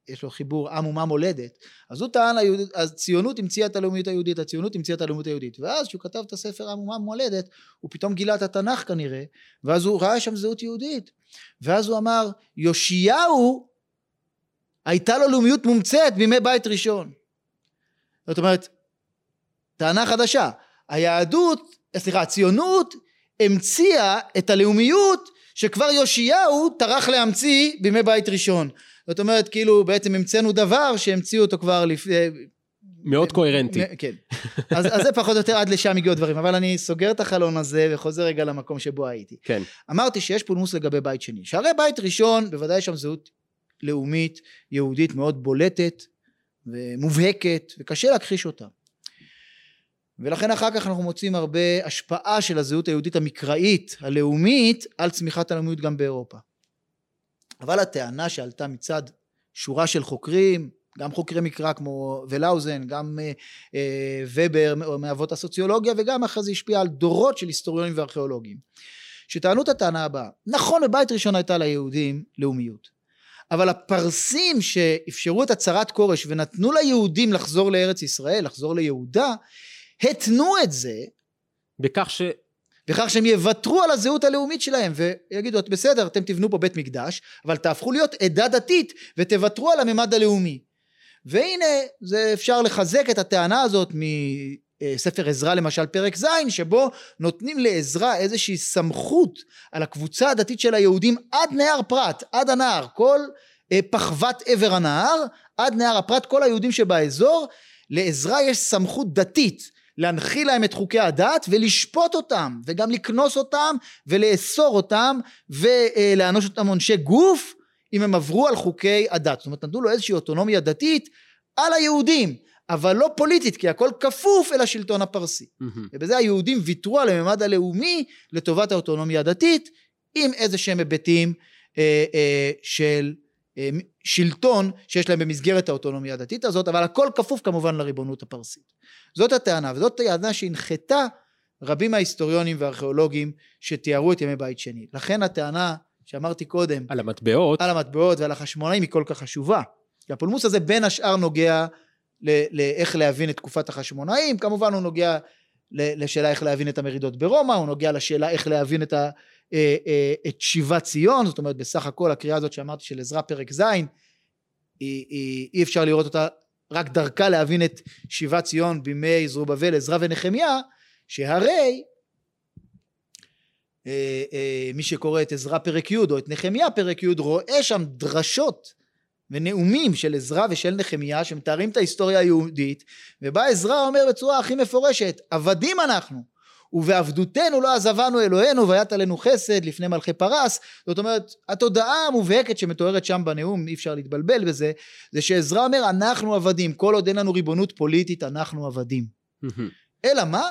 יש לו חיבור עם ומה מולדת, אז הוא טען, הציונות המציאה את הלאומיות היהודית, הציונות המציאה את הלאומיות היהודית, ואז שהוא כתב את הספר עם ומה מולדת, הוא פתאום גילה את התנ"ך כנראה, ואז הוא ראה שם זהות יהודית, ואז הוא אמר, יאשיהו, הייתה לו לאומיות מומצאת בימי בית ראשון. זאת אומרת, טענה חדשה, הציונות, המציאה את הלאומיות שכבר יאשיהו טרח להמציא בימי בית ראשון. זאת אומרת, כאילו בעצם המצאנו דבר שהמציאו אותו כבר לפני... מאוד קוהרנטי. כן. אז זה פחות או יותר עד לשם הגיעו דברים, אבל אני סוגר את החלון הזה וחוזר רגע למקום שבו הייתי. כן. אמרתי שיש פולמוס לגבי בית שני. שהרי בית ראשון, בוודאי שם זהות לאומית, יהודית מאוד בולטת ומובהקת, וקשה להכחיש אותה. ולכן אחר כך אנחנו מוצאים הרבה השפעה של הזהות היהודית המקראית, הלאומית, על צמיחת הלאומיות גם באירופה. אבל הטענה שעלתה מצד שורה של חוקרים, גם חוקרי מקרא כמו ולאוזן, גם ובר, מאבות הסוציולוגיה, וגם אחרי זה השפיע על דורות של היסטוריונים וארכיאולוגים, שטענו את הטענה הבאה, נכון, בבית ראשון הייתה ליהודים לאומיות, אבל הפרסים שאפשרו את הצהרת כורש ונתנו ליהודים לחזור לארץ ישראל, לחזור ליהודה, התנו את זה, בכך שהם יוותרו על הזהות הלאומית שלהם, ויגידו, בסדר, אתם תבנו פה בית מקדש, אבל תהפכו להיות עדה דתית, ותוותרו על הממד הלאומי. והנה, זה אפשר לחזק את הטענה הזאת, מספר עזרא למשל, פרק ז', שבו נותנים לעזרא איזושהי סמכות, על הקבוצה הדתית של היהודים, עד נהר פרת, עד הנהר, כל פחוות עבר הנהר, עד נהר הפרת, כל היהודים שבאזור, לעזרא יש סמכות דתית, להנחיל להם את חוקי הדת ולשפוט אותם וגם לקנוס אותם ולאסור אותם ולענוש אותם עונשי גוף אם הם עברו על חוקי הדת. זאת אומרת, נתנו לו איזושהי אוטונומיה דתית על היהודים, אבל לא פוליטית, כי הכל כפוף אל השלטון הפרסי. ובזה היהודים ויתרו על הממד הלאומי לטובת האוטונומיה הדתית, עם איזה שהם היבטים של שלטון שיש להם במסגרת האוטונומיה הדתית הזאת, אבל הכל כפוף כמובן לריבונות הפרסית. זאת הטענה, וזאת טענה שהנחתה רבים מההיסטוריונים והארכיאולוגים שתיארו את ימי בית שני. לכן הטענה שאמרתי קודם על המטבעות, ועל החשמונאים היא כל כך חשובה. הפולמוס הזה בין השאר נוגע לאיך להבין את תקופת החשמונאים, כמובן הוא נוגע לשאלה איך להבין את המרידות ברומא, הוא נוגע לשאלה איך להבין את שיבת ציון, זאת אומרת בסך הכל הקריאה הזאת שאמרתי של עזרא פרק ז', אי אפשר לראות אותה רק דרכה להבין את שיבת ציון בימי זרובבל, עזרא ונחמיה, שהרי מי שקורא את עזרא פרק י' או את נחמיה פרק י' רואה שם דרשות ונאומים של עזרא ושל נחמיה שמתארים את ההיסטוריה היהודית, ובה עזרא אומר בצורה הכי מפורשת, עבדים אנחנו, ובעבדותנו לא עזבנו אלוהינו, והיה עלינו חסד לפני מלכי פרס. זאת אומרת, התודעה המובהקת שמתוארת שם בנאום, אי אפשר להתבלבל בזה, זה שעזרא אומר, אנחנו עבדים, כל עוד אין לנו ריבונות פוליטית, אנחנו עבדים. אלא מה?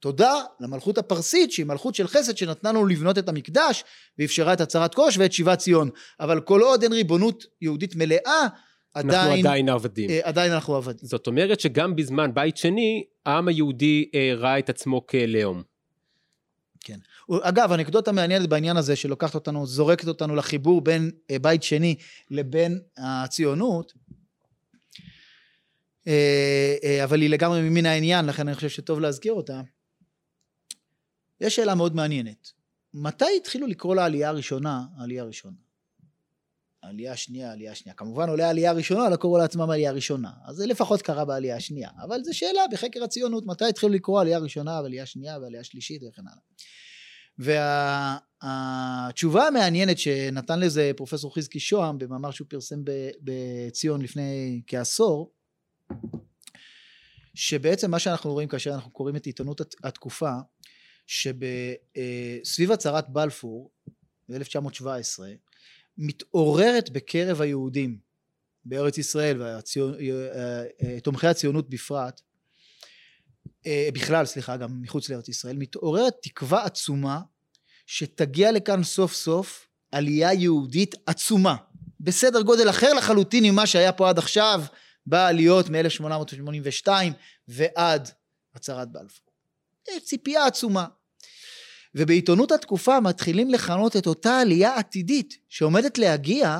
תודה למלכות הפרסית, שהיא מלכות של חסד, שנתננו לבנות את המקדש, ואפשרה את הצהרת כורש ואת שיבת ציון. אבל כל עוד אין ריבונות יהודית מלאה, עדיין עבדים. עדיין אנחנו עבדים. זאת אומרת שגם בזמן בית שני, העם היהודי ראה את עצמו כלאום. כן. אגב, הנקדוטה מעניינת בעניין הזה, שלוקחת אותנו, זורקת אותנו לחיבור בין בית שני לבין הציונות, אבל היא לגמרי ממין העניין, לכן אני חושב שטוב להזכיר אותה. יש שאלה מאוד מעניינת. מתי התחילו לקרוא לעלייה הראשונה, העלייה הראשונה? העלייה השנייה, העלייה השנייה. כמובן עולה העלייה הראשונה, לא קראו לעצמם העלייה הראשונה. אז זה לפחות קרה בעלייה השנייה. אבל זו שאלה בחקר הציונות, מתי התחילו לקרוא העלייה הראשונה, העלייה השנייה, העלייה השלישית וכן הלאה. והתשובה המעניינת שנתן לזה פרופסור חזקי שוהם, במאמר שהוא פרסם בציון לפני כעשור, שבעצם מה שאנחנו רואים כאשר אנחנו קוראים את עיתונות התקופה, שבסביב הצהרת בלפור ב-1917 מתעוררת בקרב היהודים בארץ ישראל ותומכי הציונות בפרט, בכלל סליחה, גם מחוץ לארץ ישראל, מתעוררת תקווה עצומה שתגיע לכאן סוף סוף עלייה יהודית עצומה בסדר גודל אחר לחלוטין ממה שהיה פה עד עכשיו בעליות מ-1882 ועד הצהרת בלפור. ציפייה עצומה. ובעיתונות התקופה מתחילים לכנות את אותה עלייה עתידית שעומדת להגיע,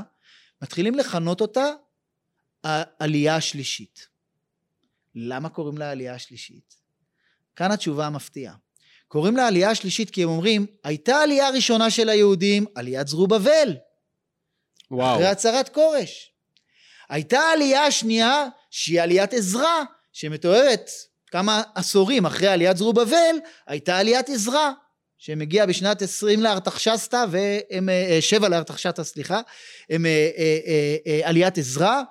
מתחילים לכנות אותה העלייה השלישית. למה קוראים לה עלייה השלישית? כאן התשובה המפתיעה. קוראים לה עלייה השלישית כי הם אומרים, הייתה עלייה ראשונה של היהודים, עליית זרובבל. וואו. אחרי הצהרת כורש. הייתה עלייה השנייה שהיא עליית עזרא, שמתוארת כמה עשורים אחרי עליית זרובבל, הייתה עליית עזרא, שמגיעה בשנת 20 לארתחשסתא, 7 לארתחשסתא, סליחה, עליית עזרא,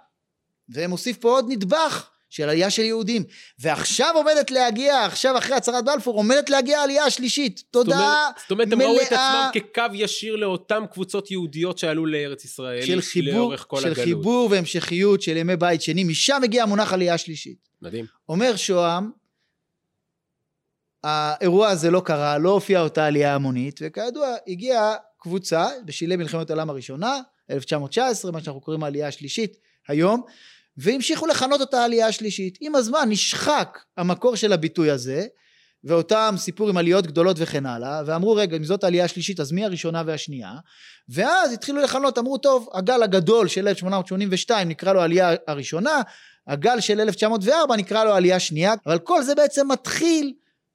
והם הוסיף פה עוד נדבך של עלייה של יהודים, ועכשיו עומדת להגיע, עכשיו אחרי הצהרת בלפור, עומדת להגיע עלייה השלישית, תודה זאת אומרת, מלאה. זאת אומרת, הם ראו את עצמם כקו ישיר לאותם קבוצות יהודיות שעלו לארץ ישראל, של חיבור, של חיבור והמשכיות של ימי בית שני, משם מגיע המונח עלייה השלישית. מדהים. אומר שוהם, האירוע הזה לא קרה, לא הופיעה אותה עלייה המונית, וכידוע הגיעה קבוצה בשלהי מלחמת העולם הראשונה, 1919, מה שאנחנו קוראים העלייה השלישית היום, והמשיכו לכנות אותה העלייה השלישית. עם הזמן נשחק המקור של הביטוי הזה, ואותם סיפור עם עליות גדולות וכן הלאה, ואמרו רגע, אם זאת העלייה השלישית, אז מי הראשונה והשנייה? ואז התחילו לכנות, אמרו טוב, הגל הגדול של 1882 נקרא לו העלייה הראשונה, הגל של 1904 נקרא לו עלייה שנייה, אבל כל זה בעצם מתחיל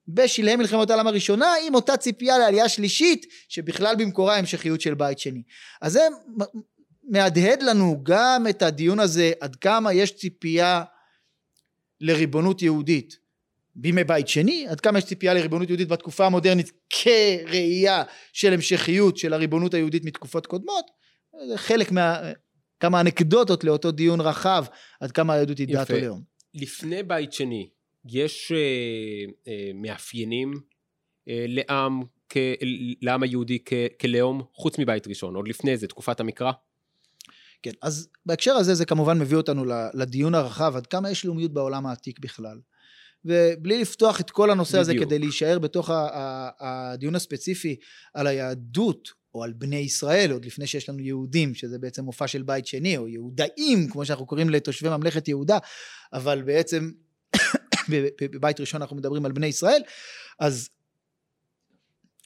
בשלהי מלחמת העולם הראשונה, עם אותה ציפייה לעלייה שלישית, שבכלל במקורה המשכיות של בית שני. אז זה מהדהד לנו גם את הדיון הזה, עד כמה יש ציפייה לריבונות יהודית בימי בית שני, עד כמה יש ציפייה לריבונות יהודית בתקופה המודרנית, כראייה של המשכיות של הריבונות היהודית מתקופות קודמות, זה חלק כמה אנקדוטות לאותו דיון רחב, עד כמה היהדות היא דת או לאום. לפני בית שני, יש מאפיינים לעם היהודי כלאום, חוץ מבית ראשון, עוד לפני זה, תקופת המקרא? כן, אז בהקשר הזה, זה כמובן מביא אותנו לדיון הרחב, עד כמה יש לאומיות בעולם העתיק בכלל, ובלי לפתוח את כל הנושא הזה, כדי להישאר בתוך הדיון הספציפי, על היהדות, או על בני ישראל, עוד לפני שיש לנו יהודים, שזה בעצם מופע של בית שני, או יהודאים, כמו שאנחנו קוראים לתושבי ממלכת יהודה, אבל בעצם, בבית ראשון אנחנו מדברים על בני ישראל, אז,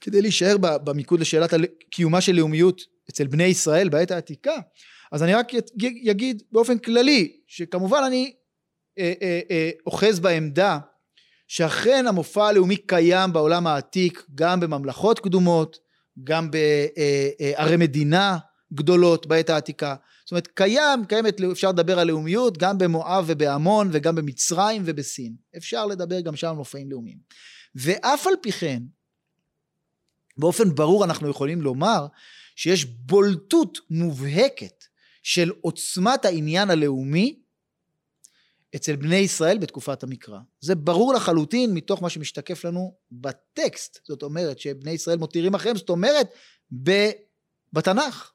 כדי להישאר במיקוד לשאלת קיומה של לאומיות, אצל בני ישראל, בעת העתיקה, אז אני רק אגיד באופן כללי, שכמובן אני אוחז בעמדה, שאכן המופע הלאומי קיים בעולם העתיק, גם בממלכות קדומות, גם בערי מדינה גדולות בעת העתיקה, זאת אומרת קיימת, אפשר לדבר על לאומיות גם במואב ובעמון וגם במצרים ובסין, אפשר לדבר גם שם נופעים לאומיים, ואף על פי כן באופן ברור אנחנו יכולים לומר שיש בולטות מובהקת של עוצמת העניין הלאומי אצל בני ישראל בתקופת המקרא. זה ברור לחלוטין מתוך מה שמשתקף לנו בטקסט, זאת אומרת שבני ישראל מותירים אחריהם, זאת אומרת בתנ"ך.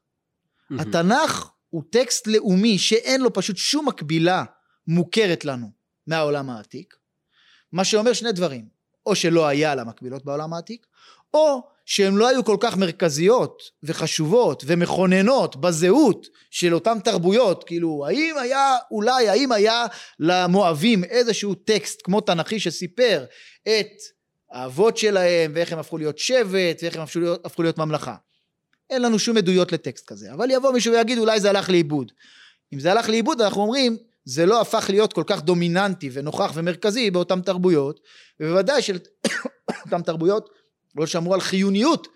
התנ"ך הוא טקסט לאומי שאין לו פשוט שום מקבילה מוכרת לנו מהעולם העתיק, מה שאומר שני דברים, או שלא היה לה מקבילות בעולם העתיק, או שהן לא היו כל כך מרכזיות וחשובות ומכוננות בזהות של אותן תרבויות, כאילו האם היה למואבים איזשהו טקסט כמו תנ"כי שסיפר את האבות שלהם ואיך הם הפכו להיות שבט ואיך הם הפכו להיות ממלכה? אין לנו שום עדויות לטקסט כזה, אבל יבוא מישהו ויגיד אולי זה הלך לאיבוד. אם זה הלך לאיבוד אנחנו אומרים זה לא הפך להיות כל כך דומיננטי ונוכח ומרכזי באותן תרבויות, ובוודאי של אותן תרבויות לא שמרו על חיוניות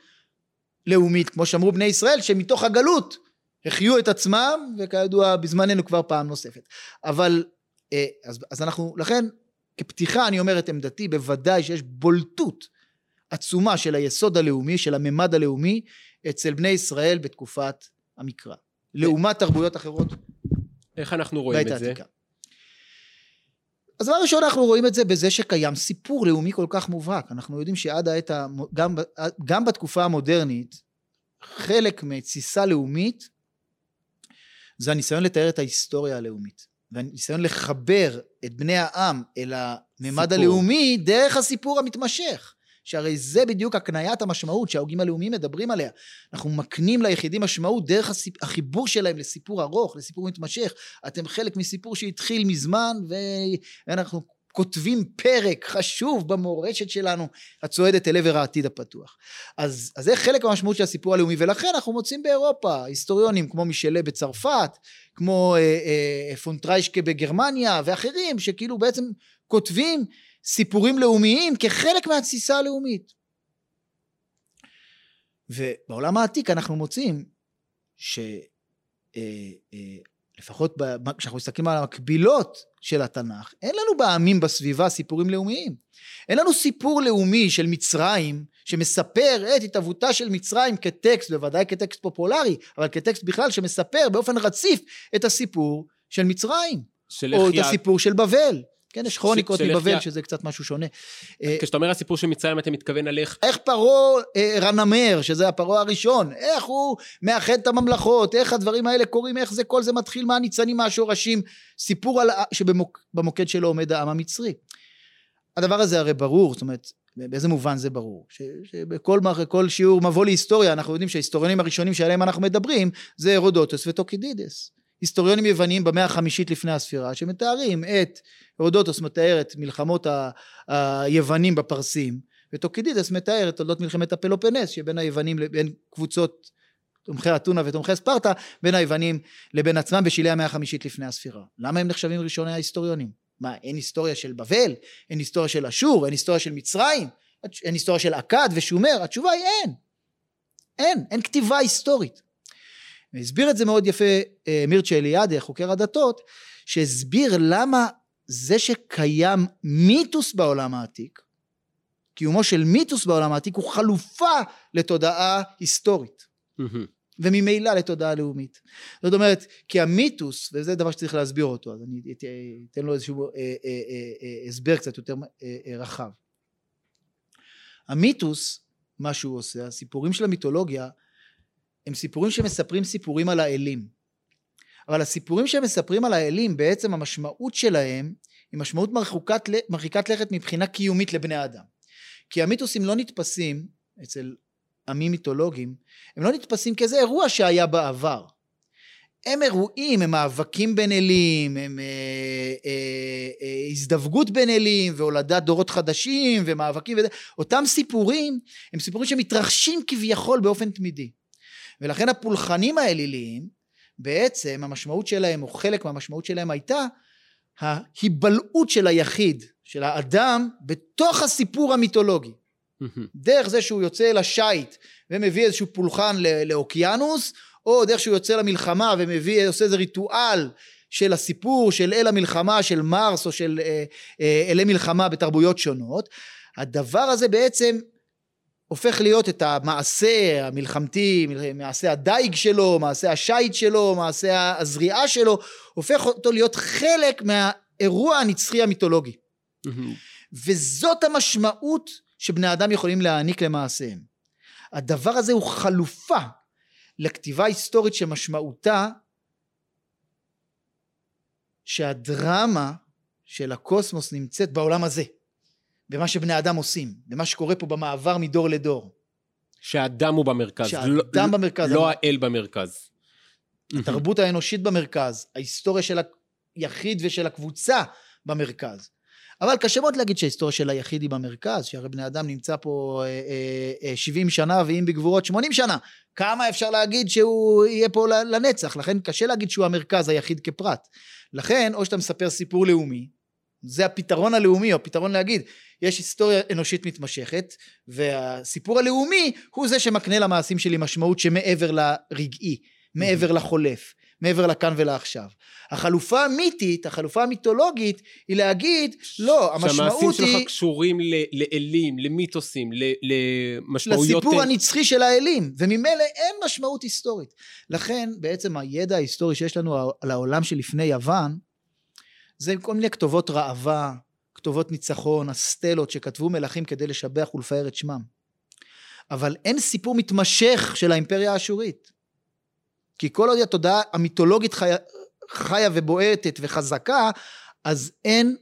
לאומית, כמו שאמרו בני ישראל, שמתוך הגלות החיו את עצמם, וכידוע בזמננו כבר פעם נוספת. אבל, אז אנחנו, לכן, כפתיחה אני אומר את עמדתי, בוודאי שיש בולטות עצומה של היסוד הלאומי, של הממד הלאומי, אצל בני ישראל בתקופת המקרא. לעומת תרבויות אחרות. איך אנחנו רואים את זה? אז דבר ראשון אנחנו רואים את זה בזה שקיים סיפור לאומי כל כך מובהק. אנחנו יודעים שעד העת, גם בתקופה המודרנית, חלק מתסיסה לאומית, זה הניסיון לתאר את ההיסטוריה הלאומית. והניסיון לחבר את בני העם אל הממד הלאומי דרך הסיפור המתמשך. שהרי זה בדיוק הקניית המשמעות שההוגים הלאומיים מדברים עליה. אנחנו מקנים ליחידים משמעות דרך החיבור שלהם לסיפור ארוך, לסיפור מתמשך. אתם חלק מסיפור שהתחיל מזמן, ואנחנו כותבים פרק חשוב במורשת שלנו, הצועדת אל עבר העתיד הפתוח. אז זה חלק מהמשמעות של הסיפור הלאומי, ולכן אנחנו מוצאים באירופה היסטוריונים כמו מישלה בצרפת, כמו פונטריישקה בגרמניה ואחרים, שכאילו בעצם כותבים סיפורים לאומיים כחלק מהתסיסה הלאומית. ובעולם העתיק אנחנו מוצאים שלפחות כשאנחנו מסתכלים על המקבילות של התנ"ך, אין לנו בעמים בסביבה סיפורים לאומיים. אין לנו סיפור לאומי של מצרים שמספר את התהוותה של מצרים כטקסט, בוודאי כטקסט פופולרי, אבל כטקסט בכלל שמספר באופן רציף את הסיפור של מצרים, או את הסיפור של בבל. כן, יש כרוניקות מבבל שזה קצת משהו שונה. כשאתה אומר הסיפור של מצרים, אתם מתכוון על איך פרעה רנמר, שזה הפרעה הראשון, איך הוא מאחד את הממלכות, איך הדברים האלה קורים, איך זה כל זה מתחיל, מה הניצנים, מה השורשים, סיפור שבמוקד שלו עומד העם המצרי. הדבר הזה הרי ברור, זאת אומרת, באיזה מובן זה ברור, שבכל שיעור מבוא להיסטוריה, אנחנו יודעים שההיסטוריונים הראשונים שעליהם אנחנו מדברים, זה הרודוטוס וטוקידידס. היסטוריונים יווניים במאה החמישית לפני הספירה, שמתארים את, הרודוטוס מתאר את מלחמות היוונים בפרסים, וטוקידידס מתאר את תולדות מלחמת הפלופנס, שבין היוונים לבין קבוצות תומכי אתונה ותומכי ספרטה, בין היוונים לבין עצמם בשלהי המאה החמישית לפני הספירה. למה הם נחשבים ראשוני ההיסטוריונים? מה, אין היסטוריה של בבל, אין היסטוריה של אשור, אין היסטוריה של מצרים, אין היסטוריה של אכד ושומר? התשובה היא אין. אין כתיבה היסטורית. הסביר את זה מאוד יפה מירצ'ה אליאדה, חוקר הדתות, שהסביר למה זה שקיים מיתוס בעולם העתיק, קיומו של מיתוס בעולם העתיק הוא חלופה לתודעה היסטורית, וממילא לתודעה לאומית. זאת אומרת, כי המיתוס, וזה דבר שצריך להסביר אותו, אז אני אתן לו איזשהו הסבר קצת יותר רחב. המיתוס, מה שהוא עושה, הסיפורים של המיתולוגיה, הם סיפורים שמספרים סיפורים על האלים. אבל הסיפורים שמספרים על האלים, בעצם המשמעות שלהם, היא משמעות מרחיקת לכת מבחינה קיומית לבני האדם. כי המיתוסים לא נתפסים, אצל עמים מיתולוגיים, הם לא נתפסים כאיזה אירוע שהיה בעבר. הם אירועים, הם מאבקים בין אלים, הם הזדווגות בין אלים, והולדת דורות חדשים, ומאבקים, אותם סיפורים, הם סיפורים שמתרחשים כביכול באופן תמידי. ולכן הפולחנים האליליים, בעצם המשמעות שלהם, או חלק מהמשמעות שלהם הייתה, ההיבלעות של היחיד, של האדם, בתוך הסיפור המיתולוגי. דרך זה שהוא יוצא לשייט, ומביא איזשהו פולחן לאוקיינוס, או דרך שהוא יוצא למלחמה, ועושה איזה ריטואל של הסיפור, של אל המלחמה, של מרס, או של אלי מלחמה בתרבויות שונות. הדבר הזה בעצם, הופך להיות את המעשה המלחמתי, מעשה הדייג שלו, מעשה השייט שלו, מעשה הזריעה שלו, הופך אותו להיות חלק מהאירוע הנצחי המיתולוגי. וזאת המשמעות שבני האדם יכולים להעניק למעשיהם. הדבר הזה הוא חלופה לכתיבה היסטורית שמשמעותה, שהדרמה של הקוסמוס נמצאת בעולם הזה. במה שבני האדם עושים, במה שקורה פה במעבר מדור לדור. שהאדם הוא במרכז. שהאדם במרכז. לא האל במרכז. התרבות האנושית במרכז, ההיסטוריה של היחיד ושל הקבוצה במרכז. אבל קשה מאוד להגיד שההיסטוריה של היחיד היא במרכז, שהרי בני אדם נמצא פה 70 שנה, ואם בגבורות 80 שנה, כמה אפשר להגיד שהוא יהיה פה לנצח, לכן קשה להגיד שהוא המרכז היחיד כפרט. לכן, או שאתה מספר סיפור לאומי, זה הפתרון הלאומי, או הפתרון להגיד, יש היסטוריה אנושית מתמשכת, והסיפור הלאומי הוא זה שמקנה למעשים שלי משמעות שמעבר לרגעי, מעבר לחולף, מעבר לכאן ולעכשיו. החלופה המיתית, החלופה המיתולוגית, היא להגיד, לא, המשמעות היא... שהמעשים שלך קשורים לאלים, למיתוסים, למשמעויות... לסיפור הנצחי של האלים, וממילא אין משמעות היסטורית. לכן, בעצם הידע ההיסטורי שיש לנו על העולם שלפני יוון, זה כל מיני כתובות ראווה, כתובות ניצחון, הסטלות שכתבו מלכים כדי לשבח ולפאר את שמם. אבל אין סיפור מתמשך של האימפריה האשורית. כי כל עוד התודעה המיתולוגית חיה ובועטת וחזקה, אז אין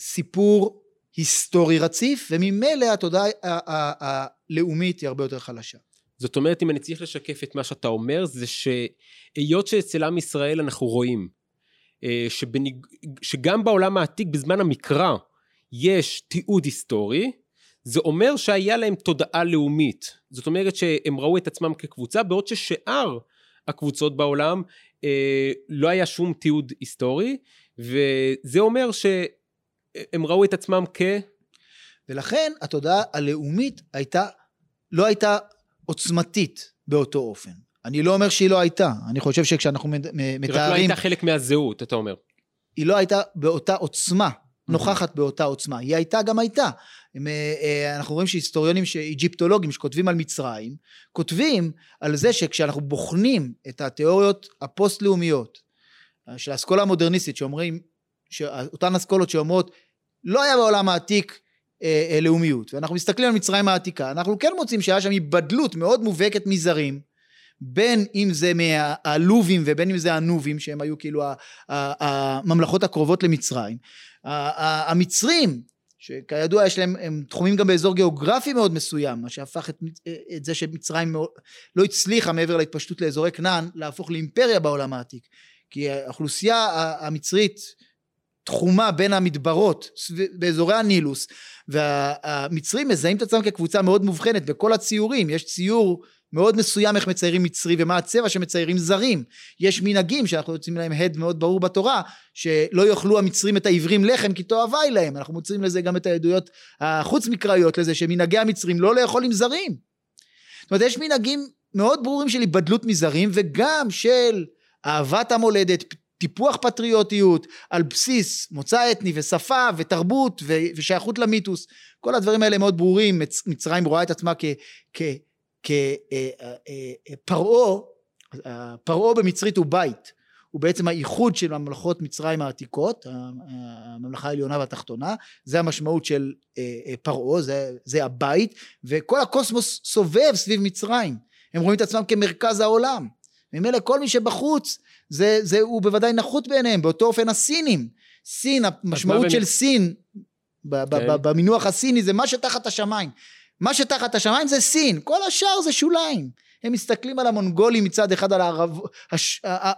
סיפור היסטורי רציף, וממילא התודעה הלאומית היא הרבה יותר חלשה. זאת אומרת, אם אני צריך לשקף את מה שאתה אומר, זה שהיות שאצל עם ישראל אנחנו רואים, שגם בעולם העתיק בזמן המקרא, יש תיעוד היסטורי, זה אומר שהיה להם תודעה לאומית, זאת אומרת שהם ראו את עצמם כקבוצה, בעוד ששאר הקבוצות בעולם לא היה שום תיעוד היסטורי, וזה אומר שהם ראו את עצמם כ... ולכן התודעה הלאומית הייתה, לא הייתה עוצמתית באותו אופן, אני לא אומר שהיא לא הייתה, אני חושב שכשאנחנו מתארים... רק לא הייתה חלק מהזהות, אתה אומר. היא לא הייתה באותה עוצמה, נוכחת באותה עוצמה, היא הייתה גם הייתה, אנחנו רואים שהיסטוריונים איג'יפטולוגים שכותבים על מצרים, כותבים על זה שכשאנחנו בוחנים את התיאוריות הפוסט-לאומיות, של האסכולה המודרניסטית שאומרים, אותן אסכולות שאומרות, לא היה בעולם העתיק לאומיות, ואנחנו מסתכלים על מצרים העתיקה, אנחנו כן מוצאים שהיה שם היבדלות מאוד מובהקת מזרים, בין אם זה מהלובים ובין אם זה הנובים, שהם היו כאילו הממלכות הקרובות למצרים, המצרים, שכידוע יש להם, הם תחומים גם באזור גיאוגרפי מאוד מסוים, מה שהפך את זה שמצרים לא הצליחה מעבר להתפשטות לאזורי כנען, להפוך לאימפריה בעולם העתיק, כי האוכלוסייה המצרית, תחומה בין המדברות באזורי הנילוס, והמצרים מזהים את עצמם כקבוצה מאוד מובחנת, בכל הציורים, יש ציור מאוד מסוים איך מציירים מצרי, ומה הצבע שמציירים זרים, יש מנהגים שאנחנו יוצאים להם הד מאוד ברור בתורה, שלא יאכלו המצרים את העברים לחם, כי תועבה היא להם, אנחנו מוצאים לזה גם את העדויות החוץ מקראיות לזה, שמנהגי המצרים לא לאכול עם זרים, זאת אומרת יש מנהגים מאוד ברורים של היבדלות מזרים, וגם של אהבת המולדת, טיפוח פטריוטיות, על בסיס מוצא אתני ושפה ותרבות, ושייכות למיתוס, כל הדברים האלה מאוד ברורים, מצרים רואה את עצמה כפרעו, פרעו במצרית הוא בית, הוא בעצם האיחוד של ממלכות מצרים העתיקות, הממלכה העליונה והתחתונה, זה המשמעות של פרעו, זה הבית, וכל הקוסמוס סובב סביב מצרים, הם רואים את עצמם כמרכז העולם, ממילא כל מי שבחוץ, הוא בוודאי נחות בעיניהם, באותו אופן הסינים, סין, המשמעות של סין, במינוח הסיני, זה מה שתחת השמיים, מה שתחת השמיים זה סין, כל השאר זה שוליים, הם מסתכלים על המונגולים מצד אחד, על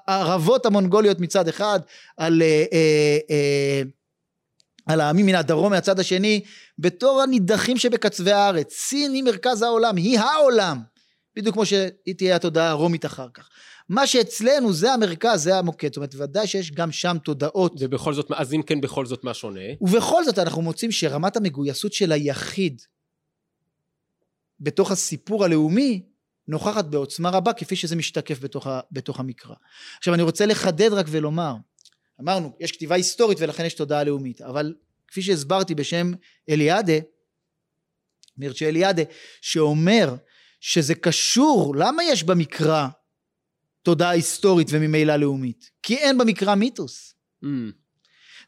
הערבות המונגוליות מצד אחד, על העמים מן הדרום מהצד השני, בתור הנידחים שבקצווי הארץ, סין היא מרכז העולם, היא העולם, בדיוק כמו שהיא תהיה התודעה הרומית אחר כך, מה שאצלנו זה המרכז, זה המוקד, זאת אומרת, ודאי שיש גם שם תודעות. ובכל זאת, אז אם כן בכל זאת מה שונה? ובכל זאת אנחנו מוצאים שרמת המגויסות של היחיד, בתוך הסיפור הלאומי, נוכחת בעוצמה רבה, כפי שזה משתקף בתוך המקרא. עכשיו אני רוצה לחדד רק ולומר, אמרנו, יש כתיבה היסטורית ולכן יש תודעה לאומית, אבל כפי שהסברתי בשם אליאדה, מרצ'ה אליאדה, שאומר שזה קשור, למה יש במקרא תודעה היסטורית וממילא לאומית? כי אין במקרא מיתוס.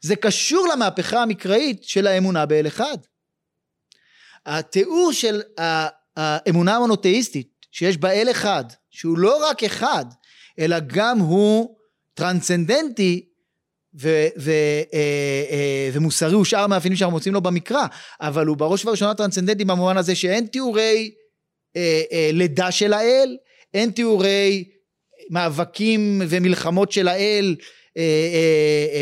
זה קשור למהפכה המקראית של האמונה באל אחד. התיאור של האמונה המונותאיסטית, שיש בה אל אחד, שהוא לא רק אחד, אלא גם הוא טרנסצנדנטי, ומוסרי, הוא שאר מאפיינים שאנחנו מוצאים לו במקרא, אבל הוא בראש ובראשונה טרנסצנדנטי, במובן הזה שאין תיאורי לידה של האל, אין תיאורי מאבקים ומלחמות של האל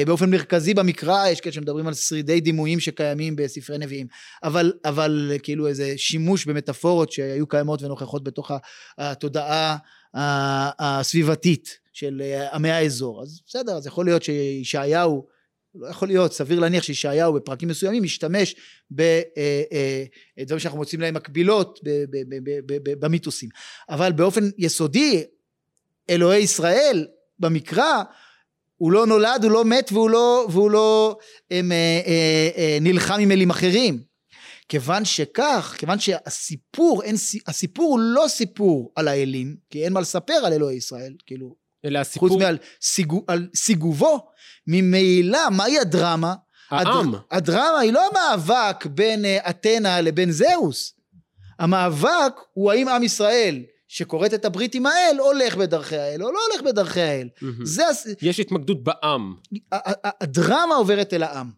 באופן מרכזי במקרא. יש כאלה שמדברים על שרידי דימויים שקיימים בספרי נביאים, אבל כאילו איזה שימוש במטאפורות שהיו קיימות ונוכחות בתוך התודעה הסביבתית של עמי האזור. אז בסדר, אז יכול להיות שישעיהו, לא יכול להיות, סביר להניח שישעיהו בפרקים מסוימים משתמש בדברים שאנחנו מוצאים להם מקבילות במיתוסים, אבל באופן יסודי אלוהי ישראל במקרא הוא לא נולד, הוא לא מת, והוא לא נלחם עם אלים אחרים. כיוון שכך, כיוון שהסיפור, הסיפור הוא לא סיפור על האלים, כי אין מה לספר על אלוהי ישראל, כאילו, חוץ מעל סיגובו, ממילא, מהי הדרמה? העם. הדרמה היא לא המאבק בין אתנה לבין זהוס, המאבק הוא האם עם ישראל שקוראת את הברית עם האל, הולך בדרכי האל, או לא הולך בדרכי האל. יש התמקדות בעם. הדרמה עוברת אל העם.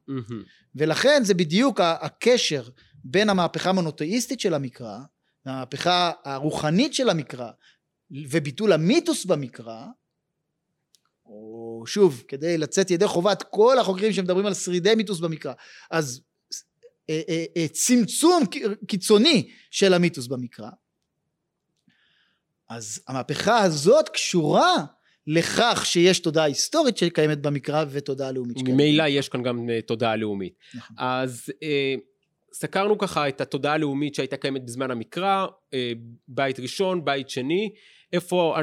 ולכן זה בדיוק הקשר בין המהפכה המונותאיסטית של המקרא, המהפכה הרוחנית של המקרא, וביטול המיתוס במקרא, או שוב, כדי לצאת ידי חובת כל החוקרים שמדברים על שרידי מיתוס במקרא, אז צמצום קיצוני של המיתוס במקרא, אז המהפכה הזאת קשורה לכך שיש תודעה היסטורית שקיימת במקרא ותודעה לאומית. ממילא יש כאן גם תודעה לאומית. נכון. אז סקרנו ככה את התודעה הלאומית שהייתה קיימת בזמן המקרא, בית ראשון, בית שני, איפה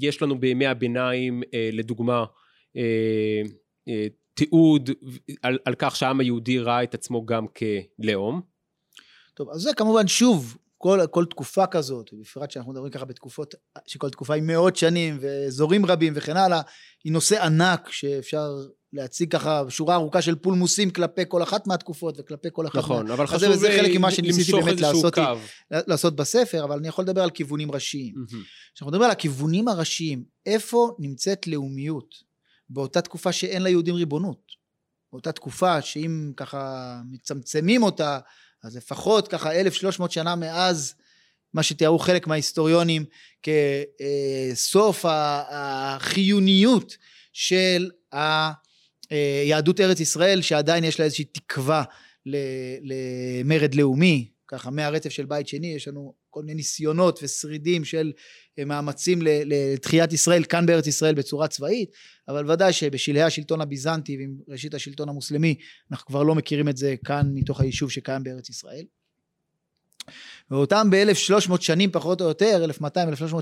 יש לנו בימי הביניים לדוגמה תיעוד על כך שהעם היהודי ראה את עצמו גם כלאום? טוב, אז זה כמובן שוב, כל תקופה כזאת, ובפרט שאנחנו מדברים ככה בתקופות, שכל תקופה היא מאות שנים, ואזורים רבים וכן הלאה, היא נושא ענק שאפשר להציג ככה שורה ארוכה של פולמוסים כלפי כל אחת מהתקופות, וכלפי כל אחת. נכון, אבל חשוב זה חלק ממה שניסיתי באמת לעשות בספר, אבל אני יכול לדבר על כיוונים ראשיים. כשאנחנו מדברים על הכיוונים הראשיים, איפה נמצאת לאומיות, באותה תקופה שאין ליהודים ריבונות, באותה תקופה שאם ככה מצמצמים אותה, אז לפחות ככה 1300 שנה מאז מה שתיארו חלק מההיסטוריונים כסוף החיוניות של יהדות ארץ ישראל, שעדיין יש לה איזושהי תקווה למרד לאומי, ככה מהרצף של בית שני יש לנו כל מיני ניסיונות ושרידים של מאמצים לתחיית ישראל כאן בארץ ישראל בצורה צבאית, אבל ודאי שבשלהי השלטון הביזנטי ועם ראשית השלטון המוסלמי אנחנו כבר לא מכירים את זה כאן מתוך היישוב שקיים בארץ ישראל. ואותם ב-1300 שנים פחות או יותר, 1200-1300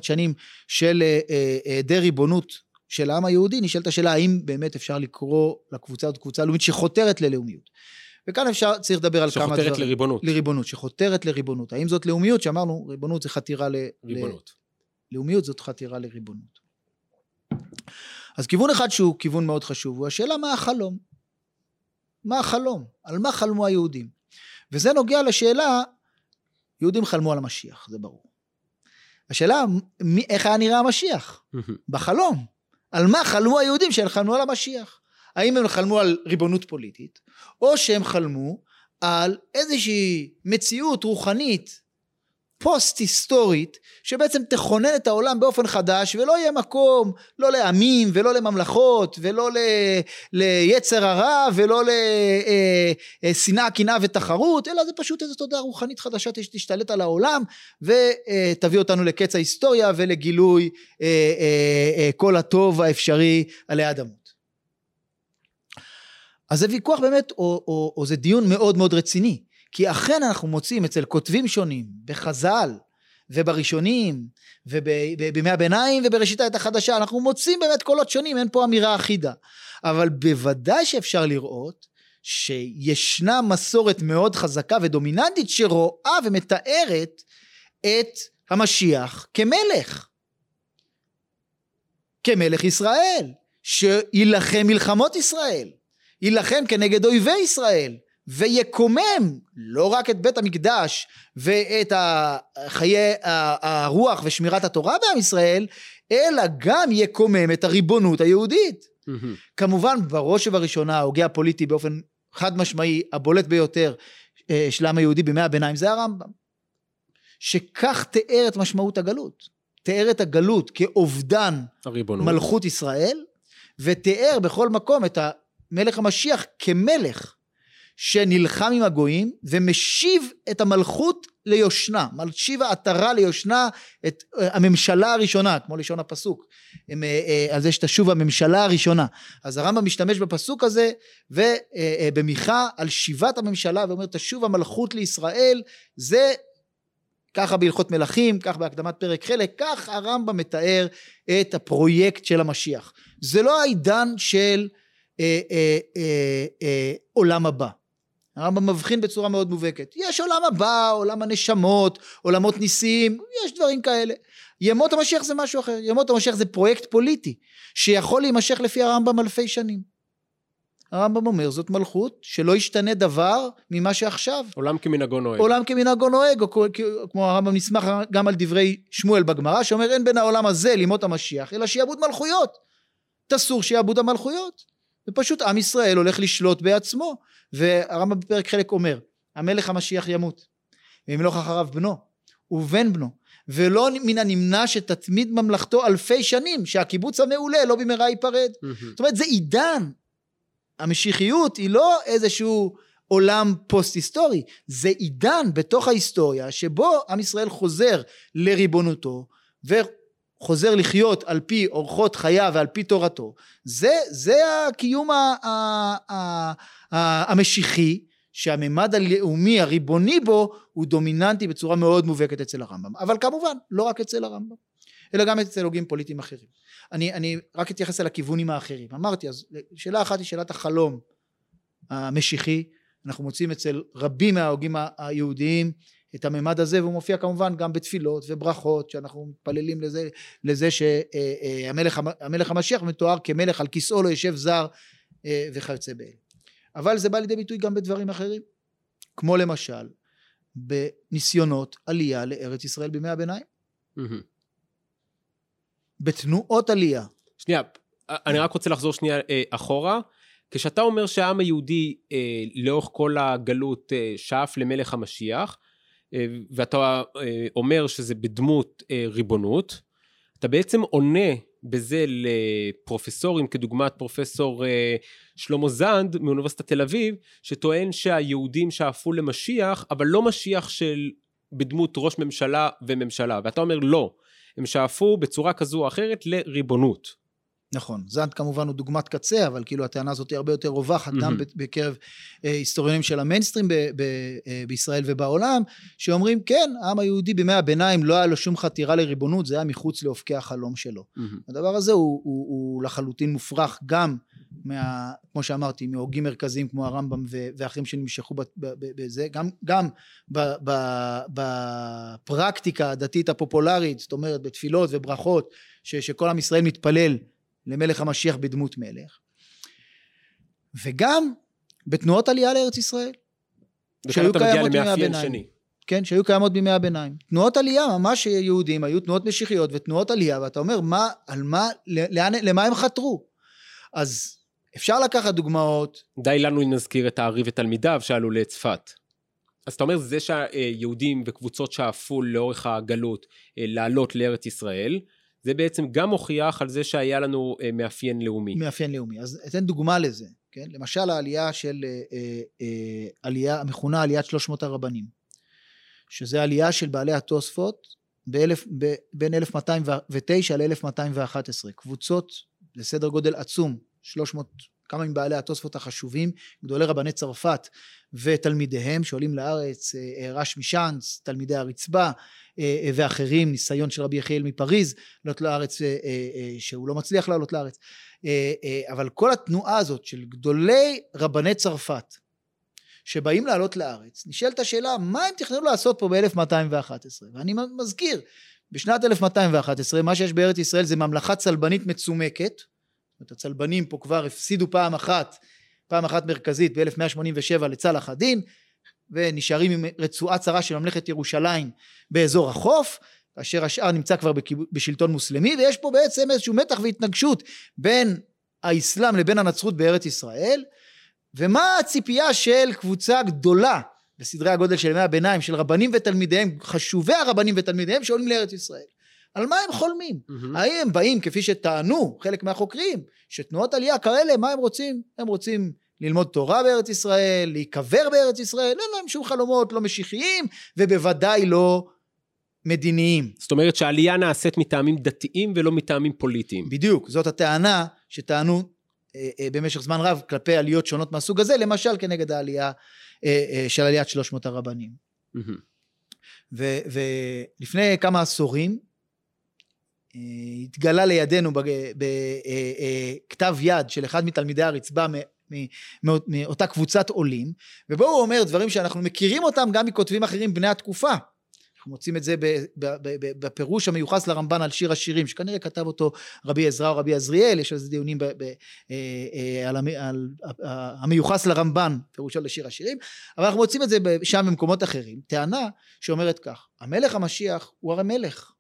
שנים של די ריבונות של העם היהודי, נשאלת השאלה האם באמת אפשר לקרוא לקבוצה עוד קבוצה לאומית שחותרת ללאומיות. וכאן אפשר, צריך לדבר על כמה דברים. שחותרת לריבונות. האם זאת לאומיות? שאמרנו, ריבונות זה חתירה לריבונות. לאומיות זאת חתירה לריבונות. אז כיוון אחד שהוא כיוון מאוד חשוב, הוא השאלה מה החלום? מה החלום? על מה חלמו היהודים? וזה נוגע לשאלה, יהודים חלמו על המשיח, זה ברור. השאלה, איך היה נראה המשיח? בחלום. על מה חלמו היהודים שהם חלמו על המשיח? האם הם חלמו על ריבונות פוליטית, או שהם חלמו על איזושהי מציאות רוחנית, פוסט-היסטורית, שבעצם תכונן את העולם באופן חדש, ולא יהיה מקום, לא לעמים, ולא לממלכות, ולא ליצר הרע, ולא לשנאה, קנאה ותחרות, אלא זה פשוט איזו תודעה רוחנית חדשה, שתשתלט על העולם, ותביא אותנו לקץ ההיסטוריה, ולגילוי כל הטוב האפשרי על האדמות. אז זה ויכוח באמת, או זה דיון מאוד מאוד רציני, כי אכן אנחנו מוצאים אצל כותבים שונים, בחז"ל, ובראשונים, ובימי הביניים, ובראשית העת החדשה, אנחנו מוצאים באמת קולות שונים, אין פה אמירה אחידה, אבל בוודאי שאפשר לראות, שישנה מסורת מאוד חזקה ודומיננטית, שרואה ומתארת את המשיח כמלך, כמלך ישראל, שילחם מלחמות ישראל, ילחם כנגד אויבי ישראל, ויקומם לא רק את בית המקדש, ואת חיי הרוח ושמירת התורה בעם ישראל, אלא גם יקומם את הריבונות היהודית. כמובן בראש ובראשונה, ההוגה הפוליטי באופן חד משמעי, הבולט ביותר של העם היהודי בימי הביניים, זה הרמב"ם. שכך תיאר את משמעות הגלות, תיאר את הגלות כאובדן הריבונות. מלכות ישראל, ותיאר בכל מקום את המלך המשיח כמלך, שנלחם עם הגויים, ומשיב את המלכות ליושנה, משיב העטרה ליושנה, את הממשלה הראשונה, כמו לשון הפסוק, על זה שתשוב הממשלה הראשונה, אז הרמב"ם משתמש בפסוק הזה, ובמיכה על שיבת הממשלה, ואומר תשוב המלכות לישראל, זה ככה בהלכות מלכים, כך בהקדמת פרק חלק, כך הרמב"ם מתאר את הפרויקט של המשיח, זה לא העידן של עולם הבא. הרמב"ם מבחין בצורה מאוד מובהקת, יש עולם הבא, עולם הנשמות, עולמות ניסיים, יש דברים כאלה. ימות המשיח זה משהו אחר, ימות המשיח זה פרויקט פוליטי שיכול להימשך לפי הרמב"ם אלפי שנים. הרמב"ם אומר זאת מלכות שלא ישתנה דבר ממה שעכשיו, עולם כמנהגו נוהג, עולם כמנהגו נוהג, כמו הרמב"ם נסמך גם על דברי שמואל בגמרא שאומר אין בין העולם הזה לימות המשיח אלא שיעבוד מלכויות, תסור שיעבוד המלכויות, ופשוט עם ישראל הולך לשלוט בעצמו, והרמב"ם בפרק חלק אומר, המלך המשיח ימות, וימלוך אחריו בנו, ובן בנו, ולא מן הנמנע שתתמיד ממלכתו אלפי שנים, שהקיבוץ המעולה לא במהרה ייפרד, זאת אומרת זה עידן, המשיחיות היא לא איזשהו עולם פוסט היסטורי, זה עידן בתוך ההיסטוריה, שבו עם ישראל חוזר לריבונותו, חוזר לחיות על פי אורחות חיה ועל פי תורתו, זה הקיום המשיחי, שהממד הלאומי הריבוני בו, הוא דומיננטי בצורה מאוד מובהקת אצל הרמב"ם, אבל כמובן לא רק אצל הרמב"ם, אלא גם אצל הוגים פוליטיים אחרים. אני רק אתייחס אל הכיוונים האחרים, אמרתי, אז שאלה אחת היא שאלת החלום המשיחי, אנחנו מוצאים אצל רבים מההוגים היהודיים, את הממד הזה, והוא מופיע כמובן גם בתפילות וברכות, שאנחנו מתפללים לזה שהמלך המשיח מתואר כמלך על כיסאו לא ישב זר וכיוצא באלה. אבל זה בא לידי ביטוי גם בדברים אחרים, כמו למשל, בניסיונות עלייה לארץ ישראל בימי הביניים, בתנועות עלייה. שנייה, אני רק רוצה לחזור שנייה אחורה, כשאתה אומר שהעם היהודי לאורך כל הגלות שאף למלך המשיח, ואתה אומר שזה בדמות ריבונות, אתה בעצם עונה בזה לפרופסורים, כדוגמת פרופסור שלמה זנד, מאוניברסיטת תל אביב, שטוען שהיהודים שאפו למשיח, אבל לא משיח של בדמות ראש ממשלה וממשלה, ואתה אומר לא, הם שאפו בצורה כזו או אחרת לריבונות. נכון, זנד כמובן הוא דוגמת קצה, אבל כאילו הטענה הזאת היא הרבה יותר רווחת, גם בקרב היסטוריונים של המיינסטרים בישראל ובעולם, שאומרים כן, העם היהודי בימי הביניים לא היה לו שום חתירה לריבונות, זה היה מחוץ לאופקי החלום שלו. הדבר הזה הוא לחלוטין מופרך גם, כמו שאמרתי, מהוגים מרכזיים כמו הרמב"ם ואחרים שנמשכו בזה, גם בפרקטיקה הדתית הפופולרית, זאת אומרת בתפילות וברכות, שכל עם ישראל מתפלל למלך המשיח בדמות מלך, וגם בתנועות עלייה לארץ ישראל, שהיו קיימות בימי הביניים, כן, שהיו קיימות בימי הביניים, תנועות עלייה ממש יהודים, היו תנועות משיחיות ותנועות עלייה, ואתה אומר, למה הם חתרו? אז אפשר לקחת דוגמאות, די לנו נזכיר את הארי ותלמידיו שעלו לצפת, אז אתה אומר, זה שהיהודים וקבוצות שאפו לאורך הגלות, לעלות לארץ ישראל, זה בעצם גם הוכיח על זה שהיה לנו מאפיין לאומי. מאפיין לאומי, אז אתן דוגמה לזה, כן? למשל העלייה של, המכונה עליית 300 הרבנים, שזה עלייה של בעלי התוספות, בין 1209 ל-1211, קבוצות לסדר גודל עצום, 300, כמה מבעלי התוספות החשובים, גדולי רבני צרפת ותלמידיהם שעולים לארץ, רש משאנץ, תלמידי הרצפה, ואחרים, ניסיון של רבי יחיאל מפריז, לעלות לארץ, שהוא לא מצליח לעלות לארץ, אבל כל התנועה הזאת של גדולי רבני צרפת, שבאים לעלות לארץ, נשאלת השאלה, מה הם תכננו לעשות פה ב-1211, ואני מזכיר, בשנת 1211, מה שיש בארץ ישראל, זה ממלכה צלבנית מצומקת, הצלבנים פה כבר הפסידו פעם אחת מרכזית ב-1187 לצלח הדין, ונשארים עם רצועה צרה של ממלכת ירושלים באזור החוף, אשר השאר נמצא כבר בשלטון מוסלמי, ויש פה בעצם איזשהו מתח והתנגשות בין האסלאם לבין הנצרות בארץ ישראל, ומה הציפייה של קבוצה גדולה בסדרי הגודל של ימי הביניים, של רבנים ותלמידיהם, חשובי הרבנים ותלמידיהם שעולים לארץ ישראל. על מה הם חולמים? האם באים כפי שטענו חלק מהחוקרים, שתנועות עלייה כאלה, מה הם רוצים? הם רוצים ללמוד תורה בארץ ישראל, להיקבר בארץ ישראל, אין להם שום חלומות לא משיחיים, ובוודאי לא מדיניים. זאת אומרת שהעלייה נעשית מטעמים דתיים ולא מטעמים פוליטיים. בדיוק, זאת הטענה שטענו במשך זמן רב כלפי עליות שונות מהסוג הזה, למשל כנגד העלייה של עליית 300 הרבנים. ולפני כמה עשורים, התגלה לידינו בכתב יד של אחד מתלמידי הרצבה מאותה קבוצת עולים, ובו הוא אומר דברים שאנחנו מכירים אותם גם מכותבים אחרים בני התקופה. אנחנו מוצאים את זה בפירוש המיוחס לרמב"ן על שיר השירים, שכנראה כתב אותו רבי עזרא או רבי עזריאל, יש על זה דיונים על המיוחס לרמב"ן, פירושו לשיר השירים, אבל אנחנו מוצאים את זה שם במקומות אחרים. טענה שאומרת כך, המלך המשיח הוא הרי מלך,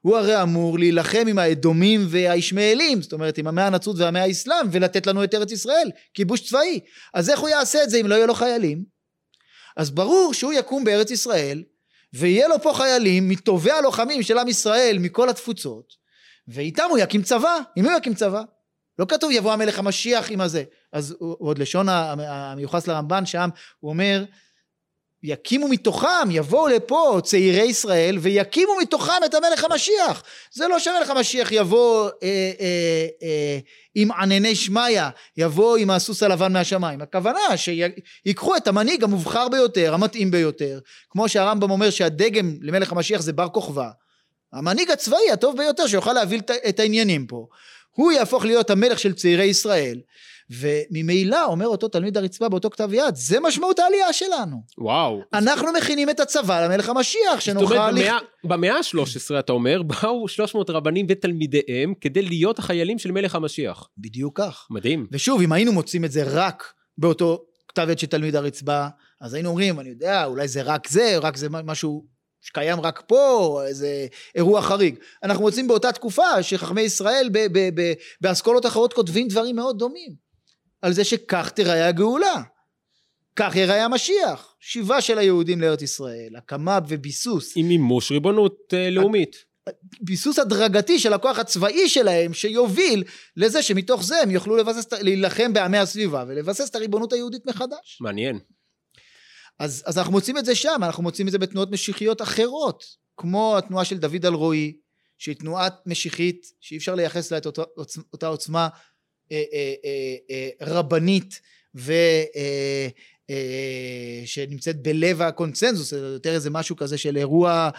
הוא הרי אמור להילחם עם האדומים והישמעאלים, זאת אומרת עם המאה הנצרות והמאה האסלאם, ולתת לנו את ארץ ישראל, כיבוש צבאי. אז איך הוא יעשה את זה אם לא יהיו לו חיילים? אז ברור שהוא יקום בארץ ישראל, ויהיה לו פה חיילים, מטובי הלוחמים של עם ישראל, מכל התפוצות, ואיתם הוא יקים צבא. אם הוא יקים צבא, לא כתוב יבוא המלך המשיח עם הזה. אז הוא עוד לשון המיוחס לרמב"ן שם, הוא אומר, יקימו מתוכם, יבואו לפה צעירי ישראל, ויקימו מתוכם את המלך המשיח. זה לא שהמלך המשיח יבוא עם ענני שמיה, יבוא עם הסוס הלבן מהשמיים. הכוונה שיקחו את המנהיג המובחר ביותר, המתאים ביותר, כמו שהרמב"ם אומר שהדגם למלך המשיח זה בר כוכבה, המנהיג הצבאי הטוב ביותר שיוכל להביא את העניינים פה, הוא יהפוך להיות המלך של צעירי ישראל. וממילא אומר אותו תלמיד הרצפה באותו כתב יד, זה משמעות העלייה שלנו. וואו. אנחנו מכינים את הצבא למלך המשיח, שנוכל... זאת אומרת, במאה ה-13 אתה אומר, באו 300 רבנים ותלמידיהם, כדי להיות החיילים של מלך המשיח. בדיוק כך. מדהים. ושוב, אם היינו מוצאים את זה רק באותו כתב יד של תלמיד הרצפה, אז היינו אומרים, אני יודע, אולי זה רק משהו... שקיים רק פה, איזה אירוע חריג. אנחנו מוצאים באותה תקופה שחכמי ישראל באסכולות אחרות כותבים דברים מאוד דומים, על זה שכך תראה הגאולה, כך יראה המשיח, שיבה של היהודים לארץ ישראל, הקמה וביסוס. עם מימוש ריבונות לאומית. ביסוס הדרגתי של הכוח הצבאי שלהם, שיוביל לזה שמתוך זה הם יוכלו להילחם בעמי הסביבה, ולבסס את הריבונות היהודית מחדש. מעניין. אז אנחנו מוצאים את זה שם, אנחנו מוצאים את זה בתנועות משיחיות אחרות, כמו התנועה של דוד אל רועי, שהיא תנועה משיחית, שאי אפשר לייחס לה את אותה עוצמה רבנית, שנמצאת בלב הקונצנזוס, יותר איזה משהו כזה של אירוע,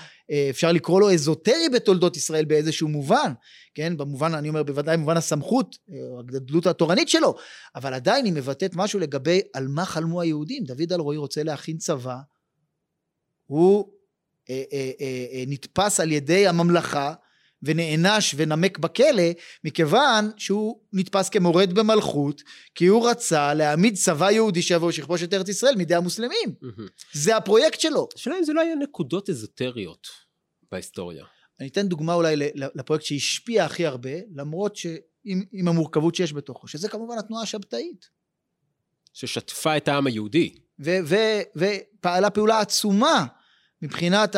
אפשר לקרוא לו אזוטרי בתולדות ישראל באיזשהו מובן, כן, במובן, אני אומר בוודאי במובן הסמכות, הגדלות התורנית שלו, אבל עדיין היא מבטאת משהו לגבי על מה חלמו היהודים. דוד אל רועי רוצה להכין צבא, הוא נתפס על ידי הממלכה, ונענש ונמק בכלא, מכיוון שהוא נתפס כמורד במלכות, כי הוא רצה להעמיד צבא יהודי שיבוא שכבוש את ארץ ישראל מידי המוסלמים. זה הפרויקט שלו. השאלה אם זה לא היה נקודות אזוטריות בהיסטוריה. אני אתן דוגמה אולי לפרויקט שהשפיע הכי הרבה, למרות שעם המורכבות שיש בתוכו, שזה כמובן התנועה השבתאית. ששטפה את העם היהודי. ופעלה פעולה עצומה, מבחינת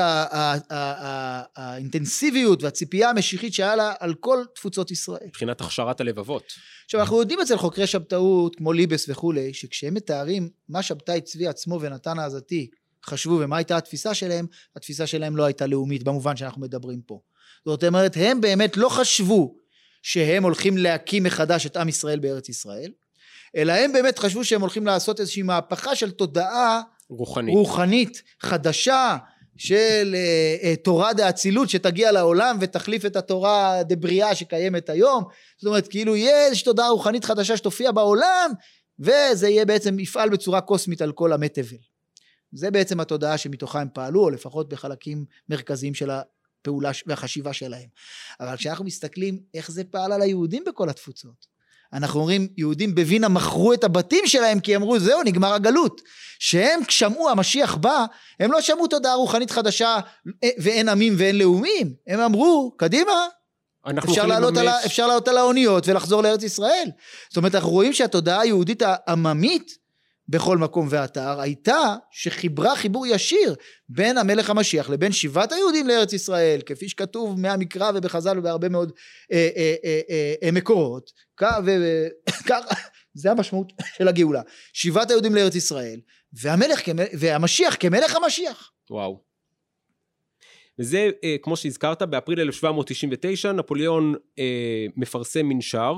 האינטנסיביות והציפייה המשיחית שהיה לה על כל תפוצות ישראל. מבחינת הכשרת הלבבות. עכשיו אנחנו יודעים אצל חוקרי שבתאות כמו ליבס וכולי, שכשהם מתארים מה שבתאי צבי עצמו ונתן העזתי חשבו ומה הייתה התפיסה שלהם, התפיסה שלהם לא הייתה לאומית במובן שאנחנו מדברים פה. זאת אומרת, הם באמת לא חשבו שהם הולכים להקים מחדש את עם ישראל בארץ ישראל, אלא הם באמת חשבו שהם הולכים לעשות איזושהי מהפכה של תודעה רוחנית חדשה של תורה דאצילות שתגיע לעולם ותחליף את התורה דבריאה שקיימת היום. זאת אומרת כאילו יש תודעה רוחנית חדשה שתופיע בעולם, וזה יהיה בעצם יפעל בצורה קוסמית על כל המת הבל. זה בעצם התודעה שמתוכה הם פעלו, או לפחות בחלקים מרכזיים של הפעולה והחשיבה שלהם. אבל כשאנחנו מסתכלים איך זה פעל על היהודים בכל התפוצות, אנחנו אומרים, יהודים בווינה מכרו את הבתים שלהם, כי אמרו, זהו, נגמר הגלות. שהם כשמעו, המשיח בא, הם לא שמעו תודעה רוחנית חדשה, ואין עמים ואין לאומים. הם אמרו, קדימה, אפשר לעלות על האוניות, ולחזור לארץ ישראל. זאת אומרת, אנחנו רואים שהתודעה היהודית העממית, בכל מקום ואתר, הייתה שחיברה חיבור ישיר בין המלך המשיח לבין שיבת היהודים לארץ ישראל, כפי שכתוב מהמקרא ובחז"ל ובהרבה מאוד מקורות, זה המשמעות של הגאולה, שיבת היהודים לארץ ישראל, והמשיח כמלך המשיח. וואו. וזה, כמו שהזכרת, באפריל 1799, נפוליאון מפרסם מנשר,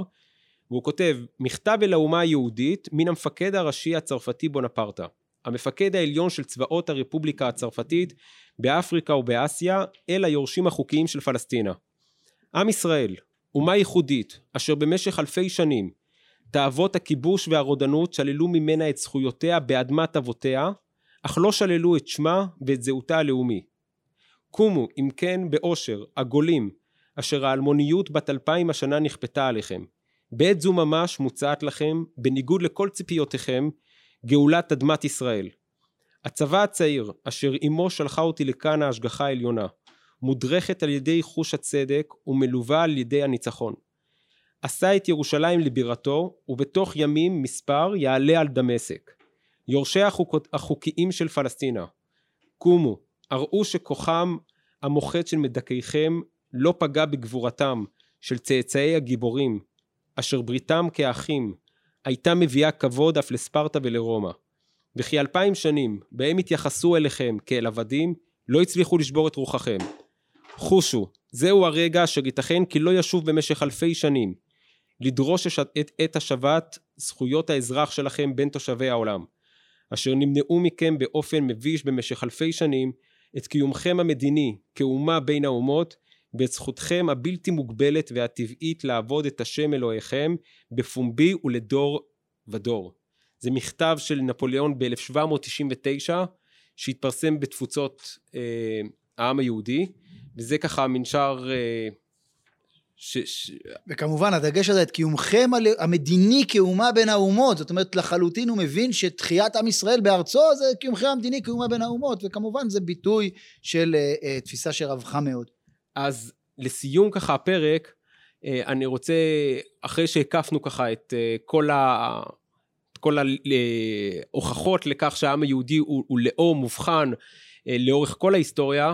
והוא כותב, מכתב אל האומה היהודית מן המפקד הראשי הצרפתי בונפרטה, המפקד העליון של צבאות הרפובליקה הצרפתית, באפריקה ובאסיה, אל היורשים החוקיים של פלסטינה. עם ישראל, אומה ייחודית, אשר במשך אלפי שנים, תאוות הכיבוש והרודנות שללו ממנה את זכויותיה באדמת אבותיה, אך לא שללו את שמה ואת זהותה הלאומי. קומו, אם כן, באושר, הגולים, אשר האלמוניות בת 2000 השנה נכפתה עליכם. בעת זו ממש מוצעת לכם, בניגוד לכל ציפיותיכם, גאולת אדמת ישראל. הצבא הצעיר, אשר אמו שלחה אותי לכאן ההשגחה העליונה, מודרכת על ידי חוש הצדק ומלווה על ידי הניצחון. עשה את ירושלים לבירתו, ובתוך ימים מספר יעלה על דמשק. יורשי החוקיים של פלסטינה, קומו, הראו שכוחם המוחץ של מדכאיכם לא פגע בגבורתם של צאצאי הגיבורים, אשר בריתם כאחים הייתה מביאה כבוד אף לספרטה ולרומא. וכי 2000 שנים, בהם התייחסו אליכם כאל עבדים, לא הצליחו לשבור את רוחכם. חושו, זהו הרגע אשר ייתכן כי לא ישוב במשך 2000 שנים, לדרוש את השבת זכויות האזרח שלכם בין תושבי העולם, אשר נמנעו מכם באופן מביש במשך 2000 שנים, את קיומכם המדיני כאומה בין האומות, ואת זכותכם הבלתי מוגבלת והטבעית לעבוד את השם אלוהיכם בפומבי ולדור ודור. זה מכתב של נפוליאון ב-1799 שהתפרסם בתפוצות העם היהודי, וזה ככה מנשר... וכמובן הדגש הזה, את קיומכם המדיני כאומה בין האומות, זאת אומרת לחלוטין הוא מבין שתחיית עם ישראל בארצו זה קיומכם המדיני כאומה בין האומות, וכמובן זה ביטוי של תפיסה שרווחה מאוד. אז לסיום ככה הפרק, אני רוצה, אחרי שהקפנו ככה את כל ההוכחות לכך שהעם היהודי הוא לאום מובחן לאורך כל ההיסטוריה,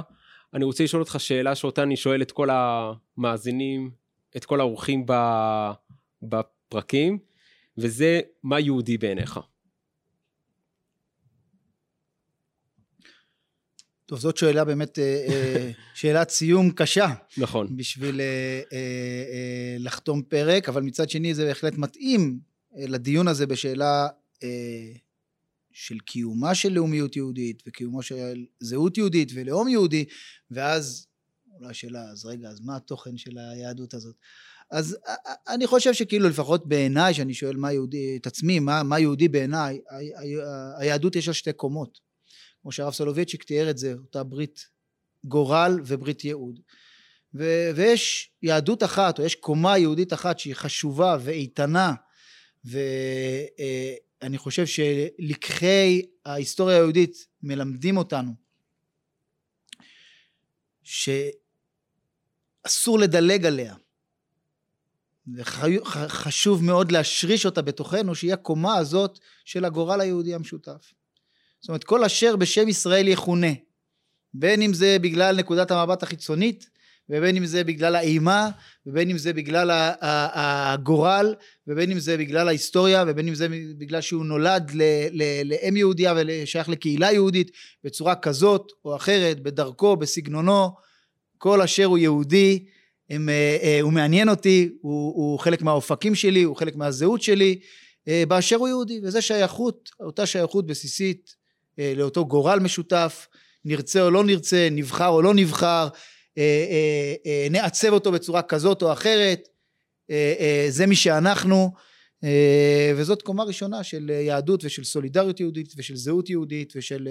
אני רוצה לשאול אותך שאלה שאותה אני שואל את כל המאזינים, את כל האורחים בפרקים, וזה מה יהודי בעיניך? טוב, זאת שאלה באמת, שאלת סיום קשה. נכון. בשביל לחתום פרק, אבל מצד שני זה בהחלט מתאים לדיון הזה בשאלה של קיומה של לאומיות יהודית, וקיומה של זהות יהודית ולאום יהודי, ואז, אולי שאלה, אז רגע, אז מה התוכן של היהדות הזאת? אז אני חושב שכאילו, לפחות בעיניי, שאני שואל מה יהודי, את עצמי, מה יהודי בעיניי, היהדות יש לה שתי קומות. כמו שהרב סולובייצ'יק תיאר את זה, אותה ברית גורל וברית יהוד. ויש יהדות אחת, או יש קומה יהודית אחת, שהיא חשובה ואיתנה, אני חושב שלקחי ההיסטוריה היהודית מלמדים אותנו שאסור לדלג עליה, וחשוב מאוד להשריש אותה בתוכנו, שהיא הקומה הזאת של הגורל היהודי המשותף. זאת אומרת, כל אשר בשם ישראל יכונה, בין אם זה בגלל נקודת המבט החיצונית, ובין אם זה בגלל האימה, ובין אם זה בגלל הגורל, ובין אם זה בגלל ההיסטוריה, ובין אם זה בגלל שהוא נולד לאם יהודיה ולשייך לקהילה יהודית, בצורה כזאת או אחרת, בדרכו, בסגנונו, כל אשר הוא יהודי, הוא מעניין אותי, הוא חלק מהאופקים שלי, הוא חלק מהזהות שלי, באשר הוא יהודי, וזה שייכות, אותה שייכות בסיסית, לאותו גורל משותף, נרצה או לא נרצה, נבחר או לא נבחר, נעצב אותו בצורה כזאת או אחרת, זה מי שאנחנו, וזאת קומה ראשונה של יהדות ושל סולידריות יהודית ושל זהות יהודית ושל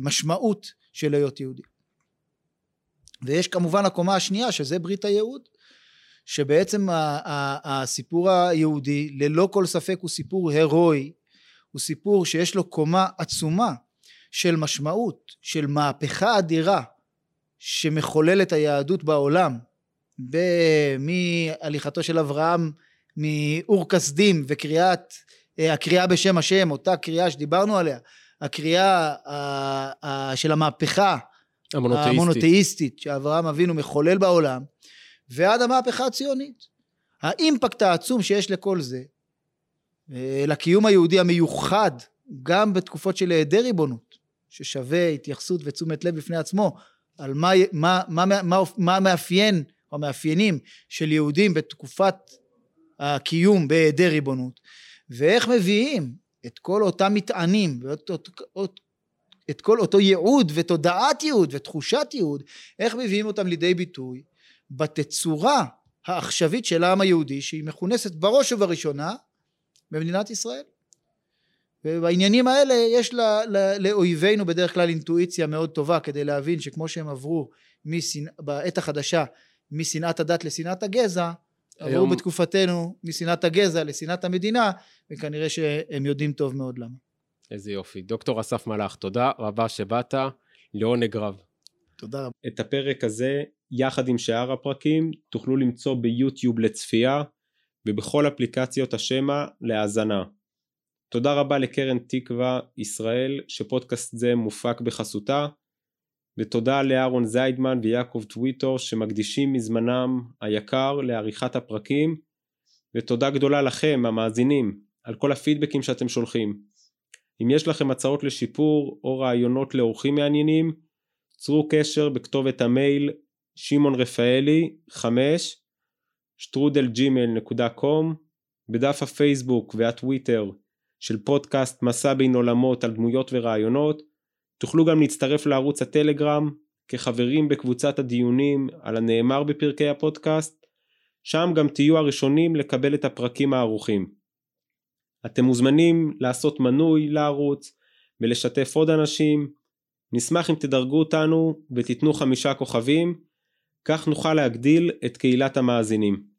משמעות של להיות יהודי. ויש כמובן הקומה השנייה שזה ברית היהוד, שבעצם הסיפור היהודי ללא כל ספק הוא סיפור הרואי, הוא סיפור שיש לו קומה עצומה של משמעות, של מהפכה אדירה שמחולל את היהדות בעולם, מהליכתו של אברהם מאור כסדים וקריאת הקריאה בשם השם, אותה קריאה שדיברנו עליה, הקריאה של המהפכה המונותאיסטית, שאברהם אבינו מחולל בעולם, ועד המהפכה הציונית. האימפקט העצום שיש לכל זה, לקיום היהודי המיוחד, גם בתקופות של היעדר ריבונות, ששווה התייחסות ותשומת לב בפני עצמו, על מה מאפיין או מאפיינים של יהודים בתקופת הקיום בהיעדר ריבונות, ואיך מביאים את כל אותם מטענים, את כל אותו ייעוד ותודעת ייעוד ותחושת ייעוד, איך מביאים אותם לידי ביטוי בתצורה העכשווית של העם היהודי, שהיא מכונסת בראש ובראשונה במדינת ישראל. ובעניינים האלה יש לאויבינו בדרך כלל אינטואיציה מאוד טובה כדי להבין שכמו שהם עברו בעת החדשה משנאת הדת לשנאת הגזע, עברו בתקופתנו משנאת הגזע לשנאת המדינה, וכנראה שהם יודעים טוב מאוד למה. איזה יופי. דוקטור אסף מלאך, תודה רבה שבאת, לעונג רב. תודה רבה. את הפרק הזה יחד עם שאר הפרקים תוכלו למצוא ביוטיוב לצפייה ובכל אפליקציות השמע להאזנה. תודה רבה לקרן תקווה ישראל שפודקאסט זה מופק בחסותה, ותודה לאהרון זיידמן ויעקב טוויטור שמקדישים מזמנם היקר לעריכת הפרקים, ותודה גדולה לכם המאזינים על כל הפידבקים שאתם שולחים. אם יש לכם הצעות לשיפור או רעיונות לאורחים מעניינים, צרו קשר בכתובת המייל שימון רפאלי 5@gmail.com, בדף הפייסבוק והטוויטר של פודקאסט מסע בין עולמות על דמויות ורעיונות. תוכלו גם להצטרף לערוץ הטלגרם כחברים בקבוצת הדיונים על הנאמר בפרקי הפודקאסט, שם גם תהיו הראשונים לקבל את הפרקים הערוכים. אתם מוזמנים לעשות מנוי לערוץ ולשתף עוד אנשים. נשמח אם תדרגו אותנו ותיתנו 5 כוכבים, כך נוכל להגדיל את קהילת המאזינים.